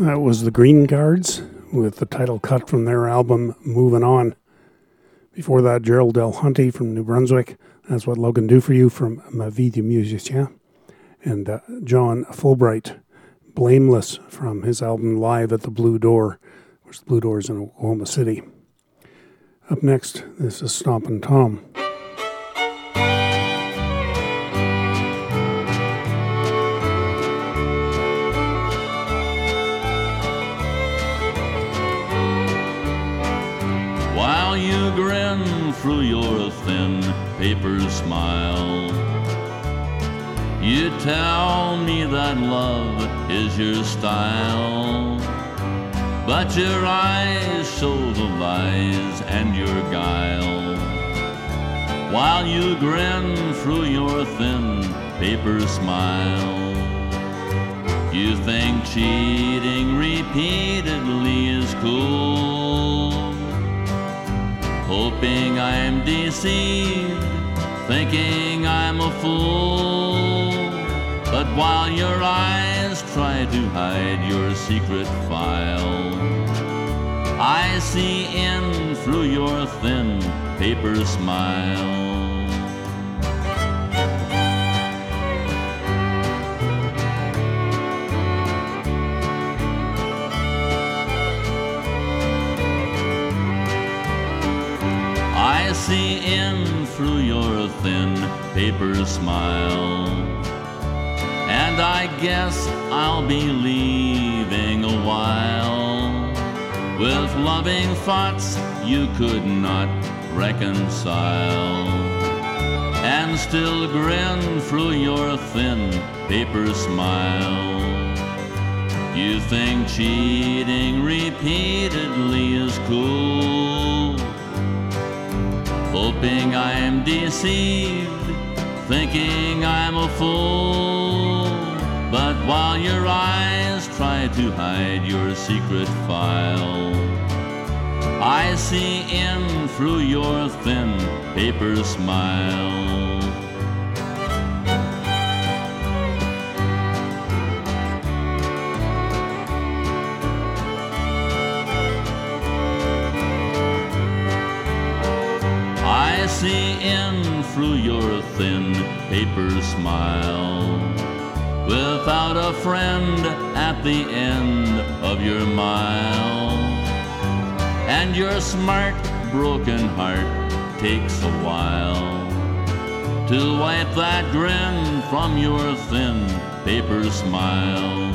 That was the Green Guards with the title cut from their album Moving On. Before that, Gerald Delhunty from New Brunswick. That's What Logan Do For You from Ma Vie de Musicien. And uh, John Fulbright, Blameless, from his album Live at the Blue Door, which the Blue Door is in Oklahoma City. Up next, this is Stompin' Tom. While you grin through your thin paper smile, you tell me that love is your style, but your eyes show the lies and your guile. While you grin through your thin paper smile, you think cheating repeatedly is cool, hoping I'm deceived, thinking I'm a fool. But while your eyes try to hide your secret file, I see in through your thin paper smile. I see in through your thin paper smile, and I guess I'll be leaving a while, with loving thoughts you could not reconcile, and still grin through your thin paper smile. You think cheating repeatedly is cool, hoping I'm deceived, thinking I'm a fool. But while your eyes try to hide your secret file, I see in through your thin paper smile. I see in through your thin paper smile, without a friend at the end of your mile, and your smart broken heart takes a while to wipe that grin from your thin paper smile,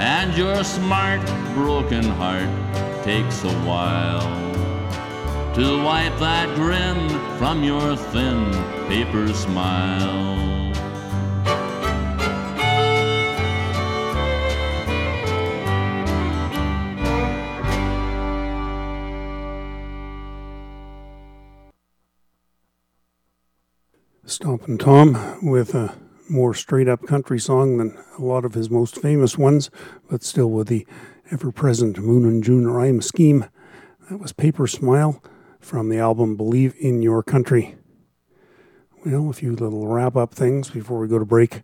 and your smart broken heart takes a while to wipe that grin from your thin paper smile. Stompin' Tom with a more straight-up country song than a lot of his most famous ones, but still with the ever-present Moon and June rhyme scheme. That was Paper Smile, from the album Believe in Your Country. Well, a few little wrap-up things before we go to break.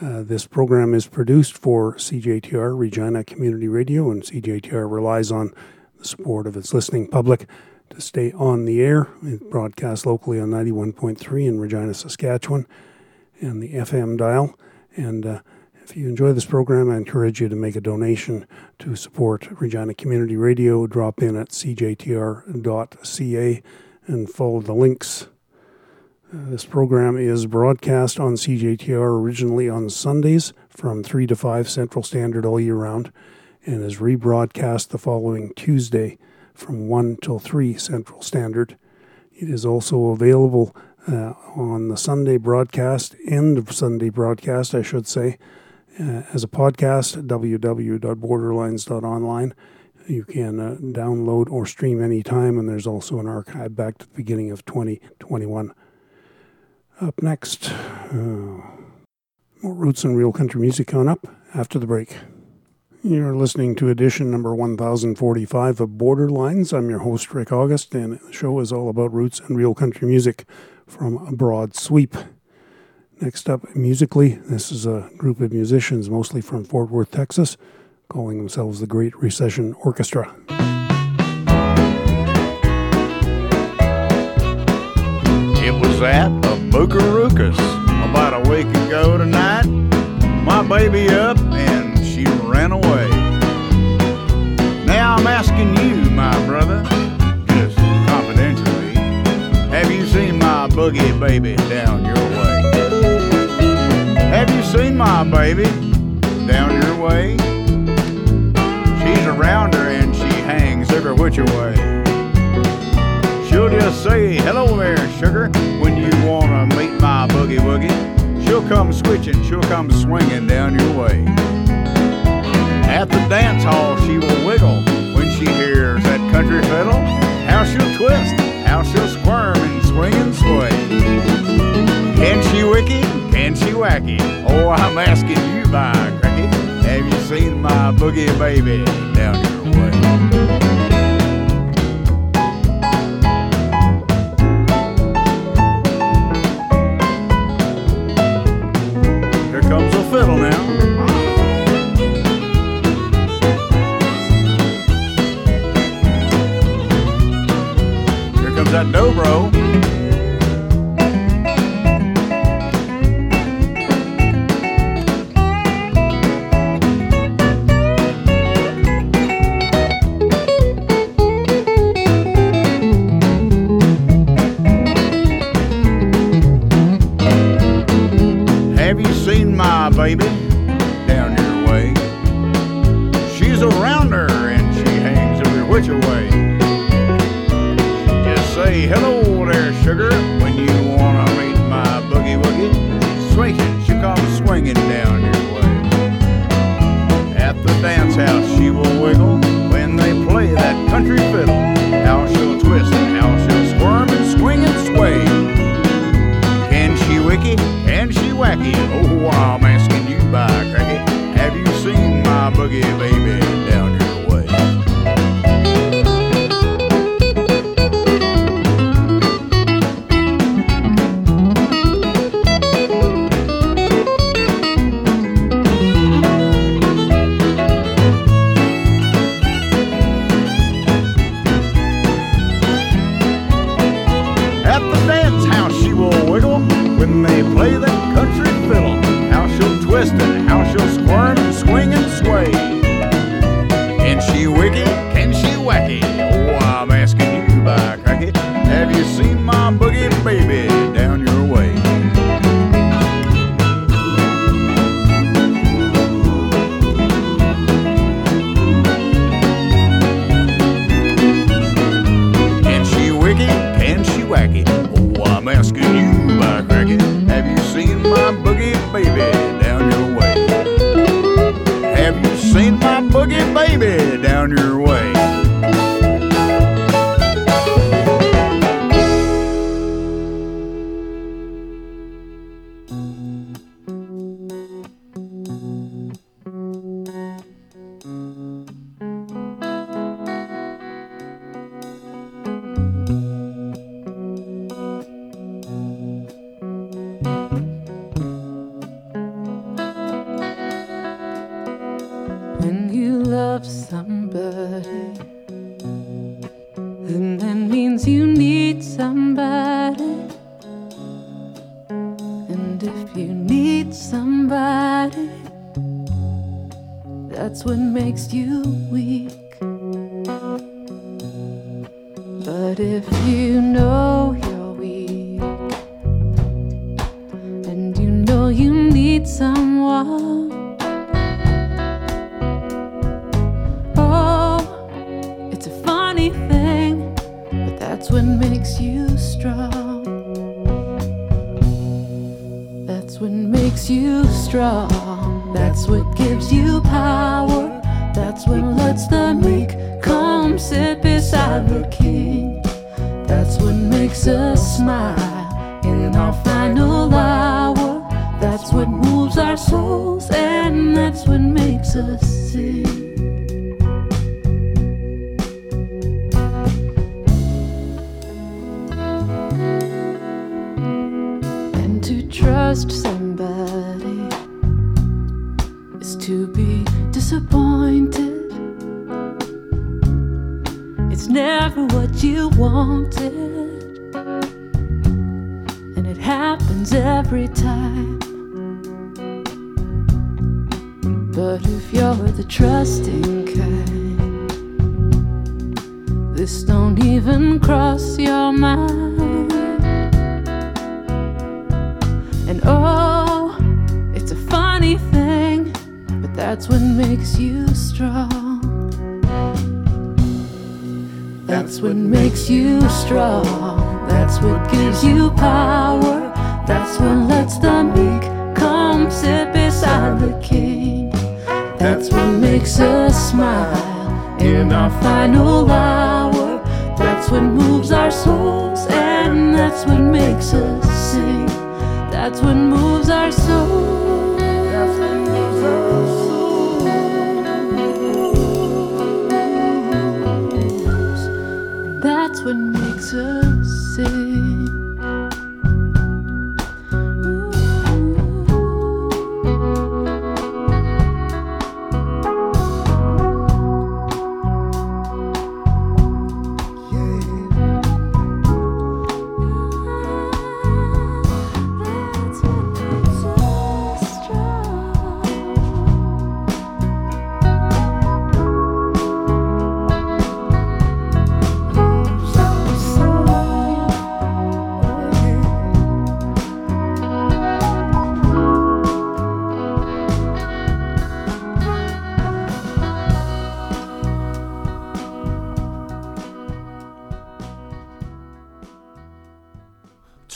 Uh, this program is produced for C J T R, Regina Community Radio, and C J T R relies on the support of its listening public to stay on the air. It broadcasts locally on ninety-one point three in Regina, Saskatchewan, and the F M dial. And uh, if you enjoy this program, I encourage you to make a donation to support Regina Community Radio. Drop in at c j t r dot c a and follow the links. Uh, this program is broadcast on C J T R originally on Sundays from three to five Central Standard all year round, and is rebroadcast the following Tuesday from one till three Central Standard. It is also available uh, on the Sunday broadcast, end of Sunday broadcast, I should say, Uh, as a podcast, w w w dot borderlines dot online. You can uh, download or stream anytime, and there's also an archive back to the beginning of twenty twenty-one. Up next, uh, more roots and real country music on up after the break. You're listening to edition number one thousand forty-five of Borderlines. I'm your host, Rick August, and the show is all about roots and real country music from a broad sweep. Next up, musically, this is a group of musicians, mostly from Fort Worth, Texas, calling themselves the Great Recession Orchestra. It was at a Bucarucas about a week ago tonight. My baby up and she ran away. Now I'm asking you, my brother, just confidentially, have you seen my boogie baby down your way? Have you seen my baby down your way? She's around her and she hangs every which way. She'll just say, hello there, sugar, when you wanna meet my boogie woogie. She'll come switching, she'll come swinging down your way. At the dance hall she will wiggle when she hears that country fiddle. How she'll twist, how she'll squirm and swing and sway. Can she wicky, can she wacky? Oh, I'm asking you by cricket, have you seen my boogie baby down your way? Fiddle now. Here comes that dobro. Baby, down your way. She's a rounder and she hangs every which away. Just say hello there, sugar, when you wanna meet my boogie woogie. Swinging, she comes swinging down your way. At the dance house she will wiggle when they play that country fiddle. How she'll twist and how she'll squirm and swing and sway. Can she wicky? Can she wacky? Oh, I'm asking. By cricket, have you seen my boogie baby down your way? At the dance house she will wiggle when they play the country fiddle. And how she'll squirm and swing and sway. Can she wicky? Can she wacky? Oh, I'm asking you by cracky, have you seen my boogie baby down your way? Can she wicky? Can she wacky? Oh, I'm asking you by cracky, have you seen my boogie baby? Seen my boogie baby down your way. Somebody is to be disappointed. you wanted, and it happens every time. But if you're the trusting kind, this don't even cross your mind. And oh, it's a funny thing, but that's what makes you strong. That's what makes you strong. That's what gives you power. That's what lets the meek come sit beside the king. That's what makes us smile in our final hour. That's what moves our souls, and that's what makes us sing. That's what moves our souls. That's what moves our souls. That's what makes us sing. Ooh. That's what makes us strong.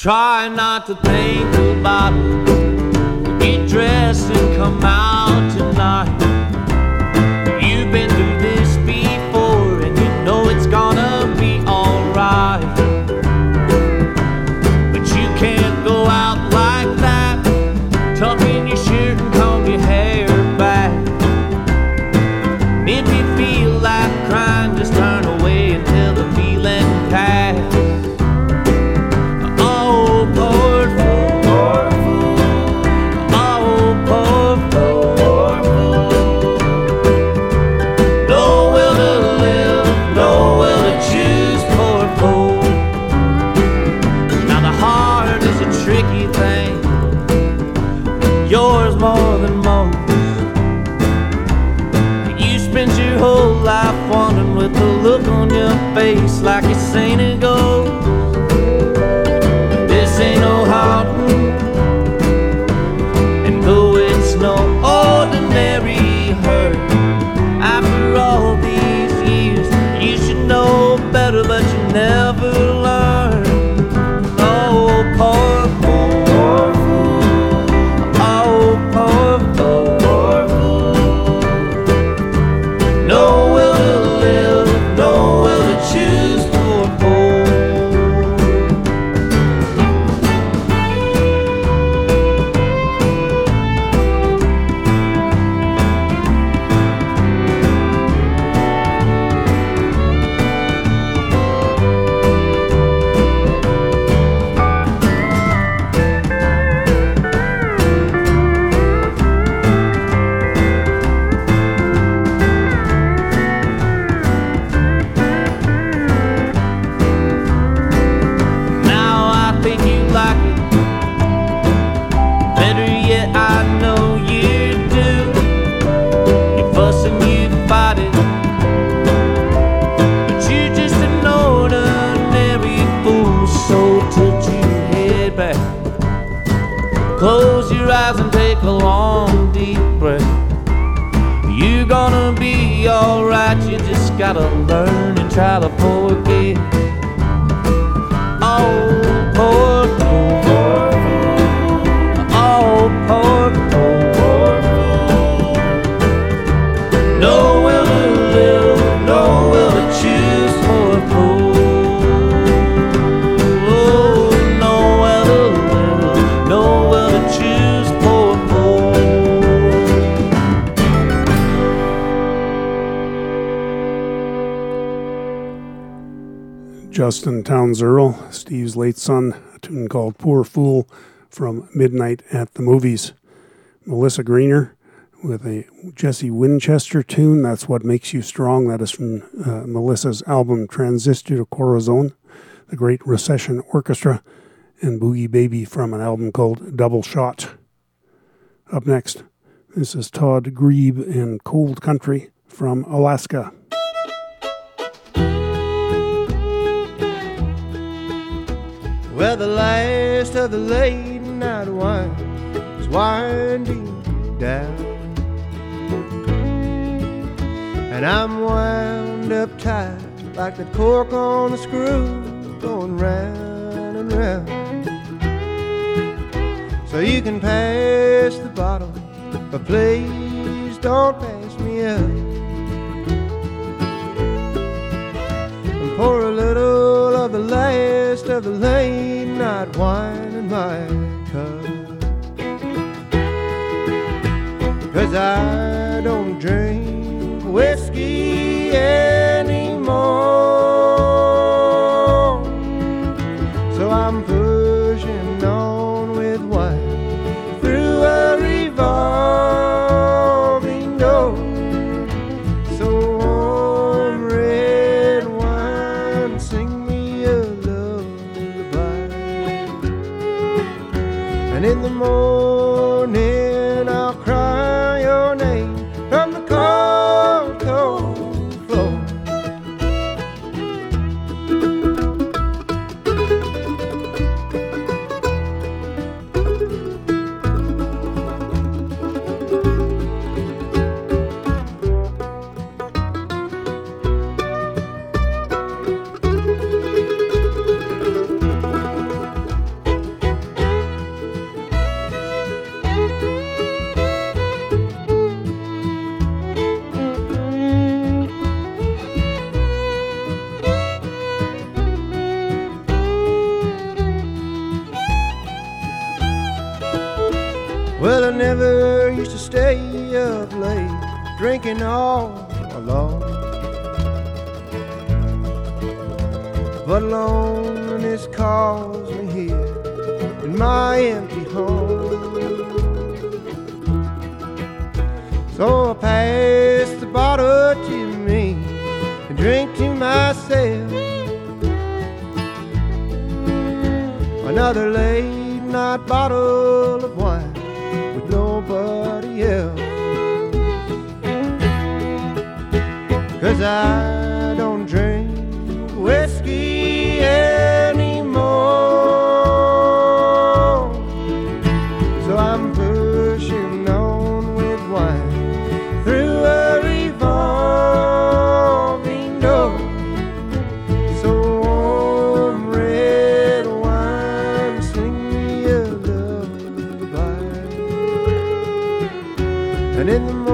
Try not to think about it. Get dressed and come out tonight. You've been through this before and you know it's gonna be alright. But you can't go out like that. Tuck in your shirt and comb your hair back. And if you feel like crying, just turn away until the feeling passes. Face like it's seen it go. This ain't no hard room, and though it's no ordinary hurt, after all these years, you should know better, but you never learn. Oh, poor fool, poor fool. Oh, poor fool, poor fool. No will to live. Choose for a fool. Close your eyes and take a long, deep breath. You're gonna be alright, you just gotta learn and try to forget. Oh, poor fool. Oh, poor fool. No will to live, no will to choose for a fool. Justin Townes Earle, Steve's late son, a tune called Poor Fool from Midnight at the Movies. Melissa Greener with a Jesse Winchester tune, That's What Makes You Strong. That is from uh, Melissa's album Transistor Corazon, The Great Recession Orchestra, and Boogie Baby from an album called Double Shot. Up next, this is Todd Grebe and Cold Country from Alaska. Well, the last of the late night wine is winding down, and I'm wound up tight like the cork on a screw, going round and round. So you can pass the bottle, but please don't pass me up. And pour a little of the last of the late night wine in my cup, because I don't drink whiskey anymore, so I'm pushing on with wine through a revolving door. So warm red wine, sing me a lullaby, and in the morning I'll cry your name from the cold. Stay up late, drinking all alone, but loneliness calls me here in my empty home. So I pass the bottle to me and drink to myself another late night bottle of wine with nobody, because I don't drink whiskey anymore, so I'm pushing on with wine through a revolving door. So warm red wine, sing me a lullaby, and in the boy,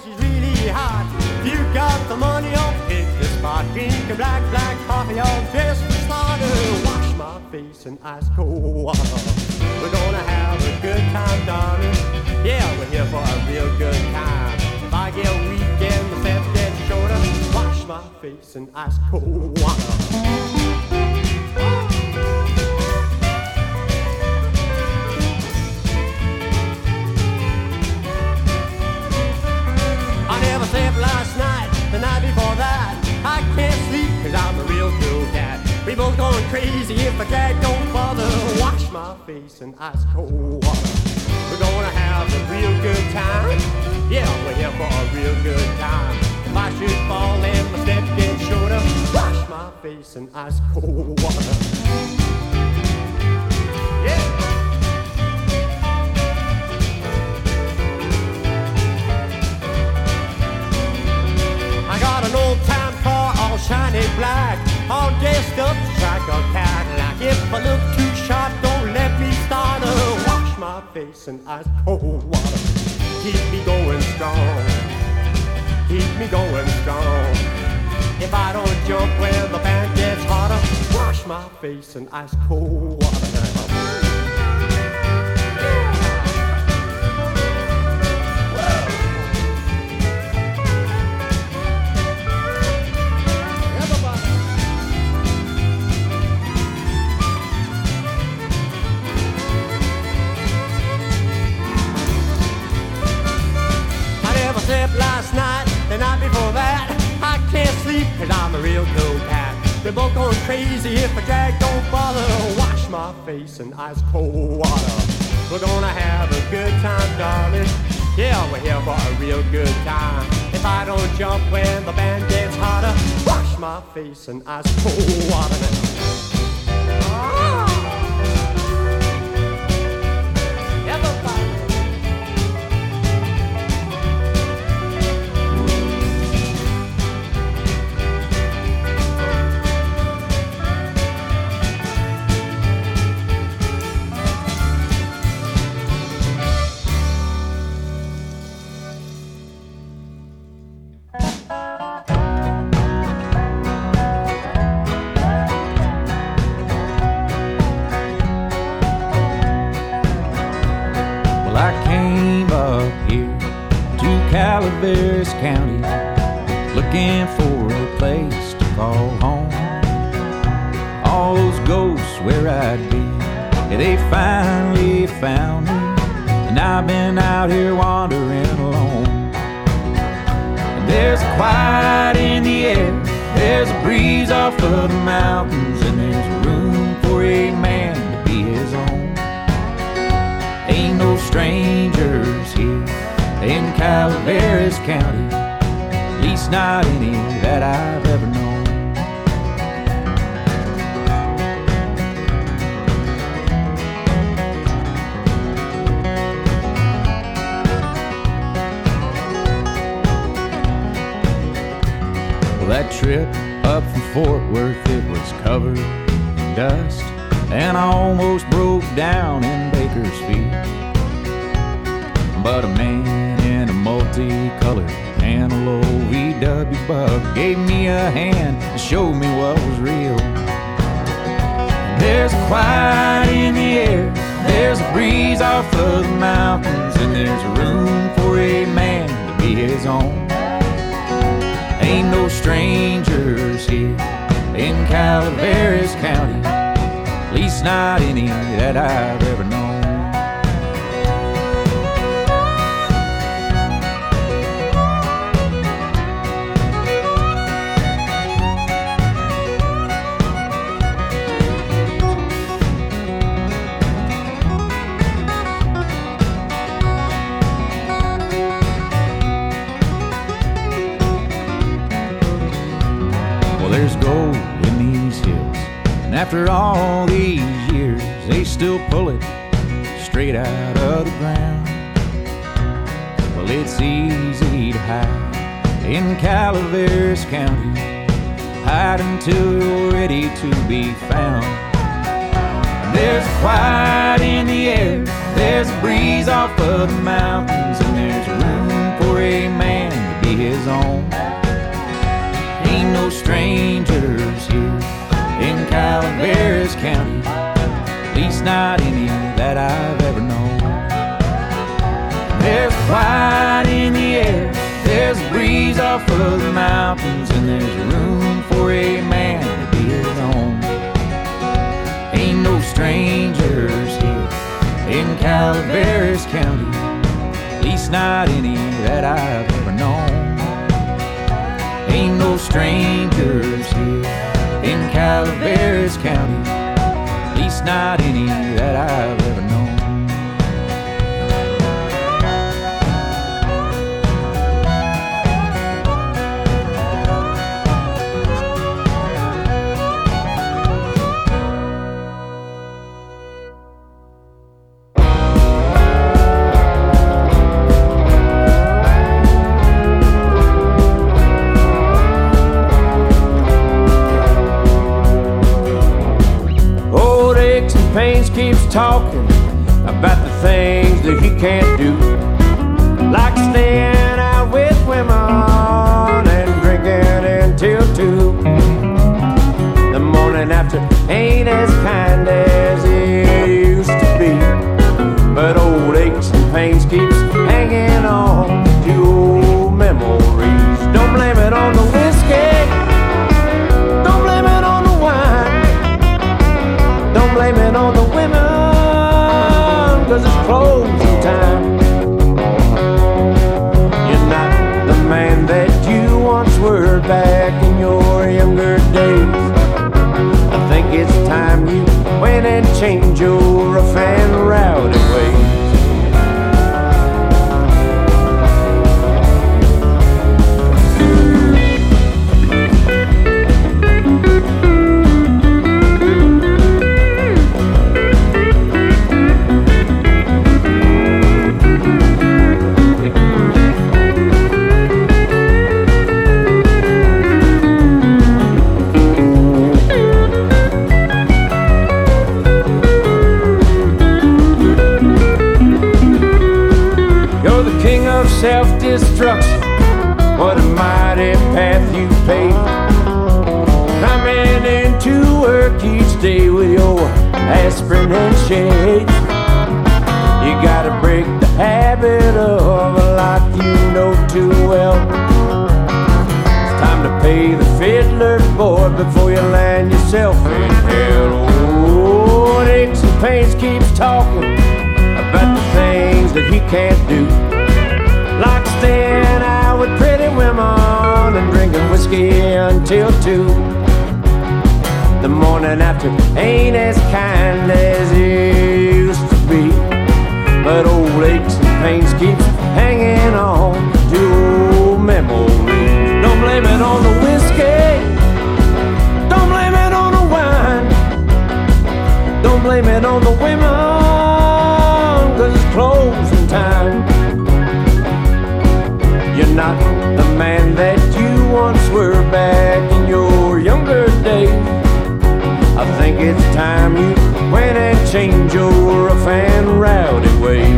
she's really hot. If you got the money, I'll pick the spot. Drink a black, black coffee, I'll dress for starter. Wash my face in ice cold water. We're gonna have a good time, darling. Yeah, we're here for a real good time. If I get weak and the fence gets shorter, wash my face in ice cold water. Last night, the night before that, I can't sleep cause I'm a real cool cat. We both going crazy if a gag don't bother. Wash my face in ice cold water. We're gonna have a real good time. Yeah, we're here for a real good time. If I should fall and my step gets shorter, wash my face in ice cold water. An old-time car, all shiny black, all dressed up to strike a Cadillac. If I look too sharp, don't let me start a wash my face in ice cold water. Keep me going strong, keep me going strong. If I don't joke when the band gets hotter, wash my face in ice cold water. Last night, the night before that, I can't sleep cause I'm a real cold cat. They're both going crazy if a drag don't bother. Wash my face in ice cold water. We're gonna have a good time, darling. Yeah, we're here for a real good time. If I don't jump when the band gets hotter, wash my face in ice cold water now. Calaveras County, looking for a place to call home. All those ghosts where I'd be, they finally found me, and I've been out here wandering alone. And there's a quiet in the air, there's a breeze off of the mountains, and there's room for a man to be his own. Ain't no strangers here in Calaveras County, at least not any that I've ever known. Well, that trip up from Fort Worth, it was covered in dust, and I almost broke down in Bakersfield. But a man in a multicolored antelope V W bug gave me a hand and showed me what was real. There's a quiet in the air, there's a breeze off of the mountains, and there's room for a man to be his own. Ain't no strangers here in Calaveras County, at least not any that I've ever known. After all these years, they still pull it straight out of the ground. Well, it's easy to hide in Calaveras County. Hide until you're ready to be found. There's a quiet in the air, there's a breeze off of the mountains, and there's room for a man to be his own. Ain't no strangers here in Calaveras County, at least not any that I've ever known. There's quiet in the air, there's a breeze off of the mountains, and there's room for a man to be his own. Ain't no strangers here in Calaveras County, at least not any that I've ever known. Ain't no strangers here in Calaveras County, at least not any that I've ever known. Keeps talking about the things that he can't do, like staying out with women and drinking until two. 'cause it's closing time. You're not the man that you once were back in your younger days. I think it's time you went and changed your rough and rowdy ways. Self-destruction, what a mighty path you paved. Coming into work each day with your aspirin and shades. You gotta break the habit of a lot you know too well. It's time to pay the fiddler board before you land yourself in hell. Oh, aches and pains keeps talking about the things that he can't do. Like staying out with pretty women and drinking whiskey until two. The morning after ain't as kind as it used to be, but old aches and pains keep hanging on to old memories. Don't blame it on the whiskey, don't blame it on the wine, don't blame it on the women, 'cause it's closing time. You're not the man that you once were back in your younger days. I think it's time you went and changed your rough and rowdy ways.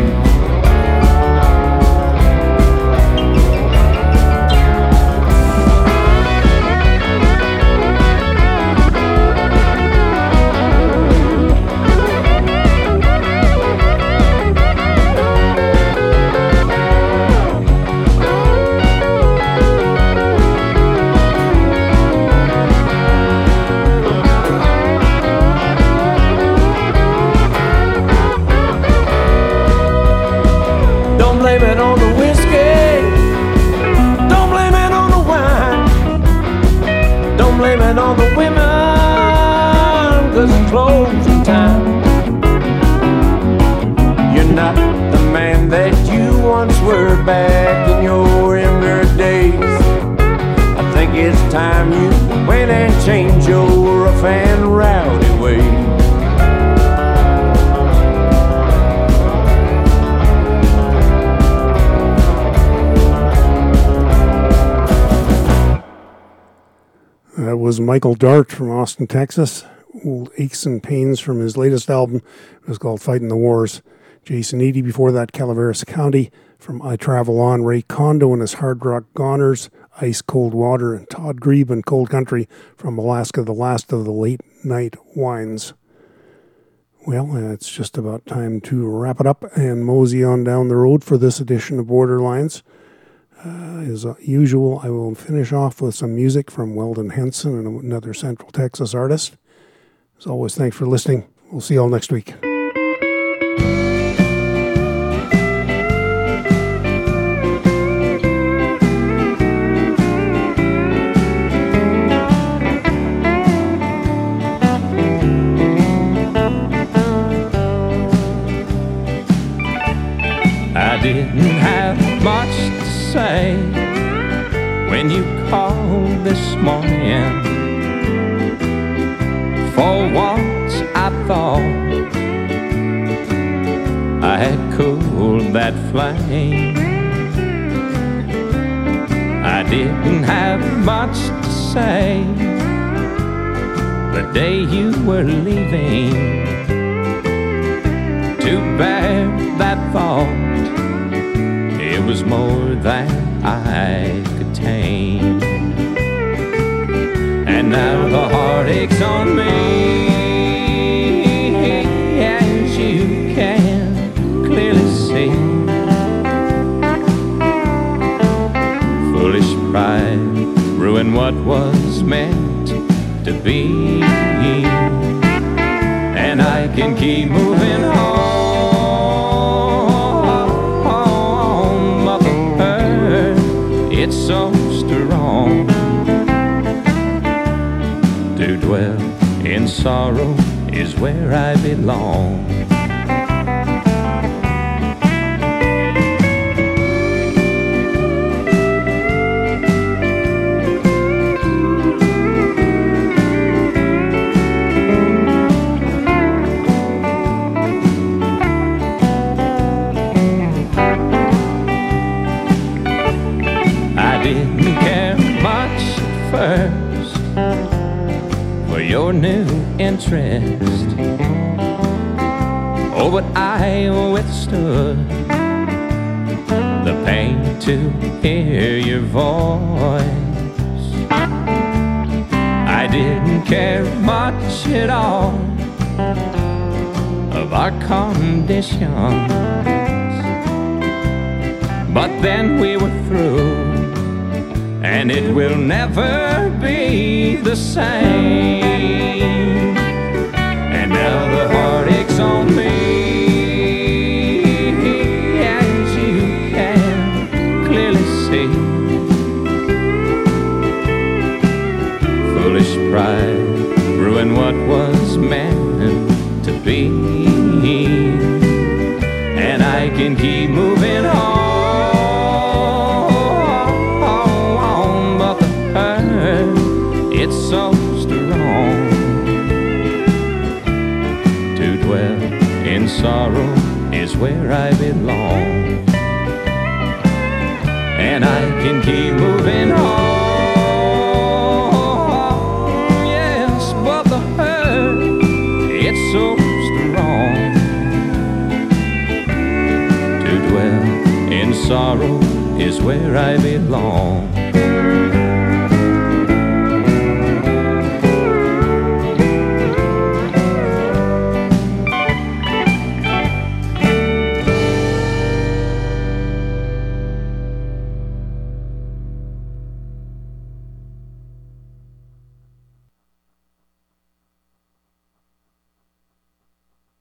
Closing time. You're not the man that you once were back in your younger days. I think it's time you went and changed your rough and rowdy ways. That was Michael Dart from Austin, Texas. Old aches and pains from his latest album. It was called Fighting the Wars. Jason Eady before that, Calaveras County from I Travel On. Ray Kondo and his Hard Rock Goners, Ice Cold Water, and Todd Grebe and Cold Country from Alaska, the last of the late night wines. Well, it's just about time to wrap it up and mosey on down the road for this edition of Borderlines. Uh, as usual, I will finish off with some music from Weldon Henson and another Central Texas artist. As always, thanks for listening. We'll see you all next week. I didn't have much to say when you called this morning. For once I thought I had cooled that flame. I didn't have much to say the day you were leaving. Too bad that thought, it was more than I could tame. And now the heartache's on me, as you can clearly see. Foolish pride ruined what was meant to be. And I can keep moving on. sorrow is where I belong. I didn't care much at first for your new interest. Oh, but I withstood the pain to hear your voice. I didn't care much at all of our conditions, but then we were through, and it will never be the same. And now the heartache's on me, as you can clearly see. Foolish pride ruined what was meant to be, and I can keep moving on. It's so strong to dwell in sorrow is where I belong, and I can keep moving on. Yes, but the hurt, it's so strong to dwell in sorrow is where I belong.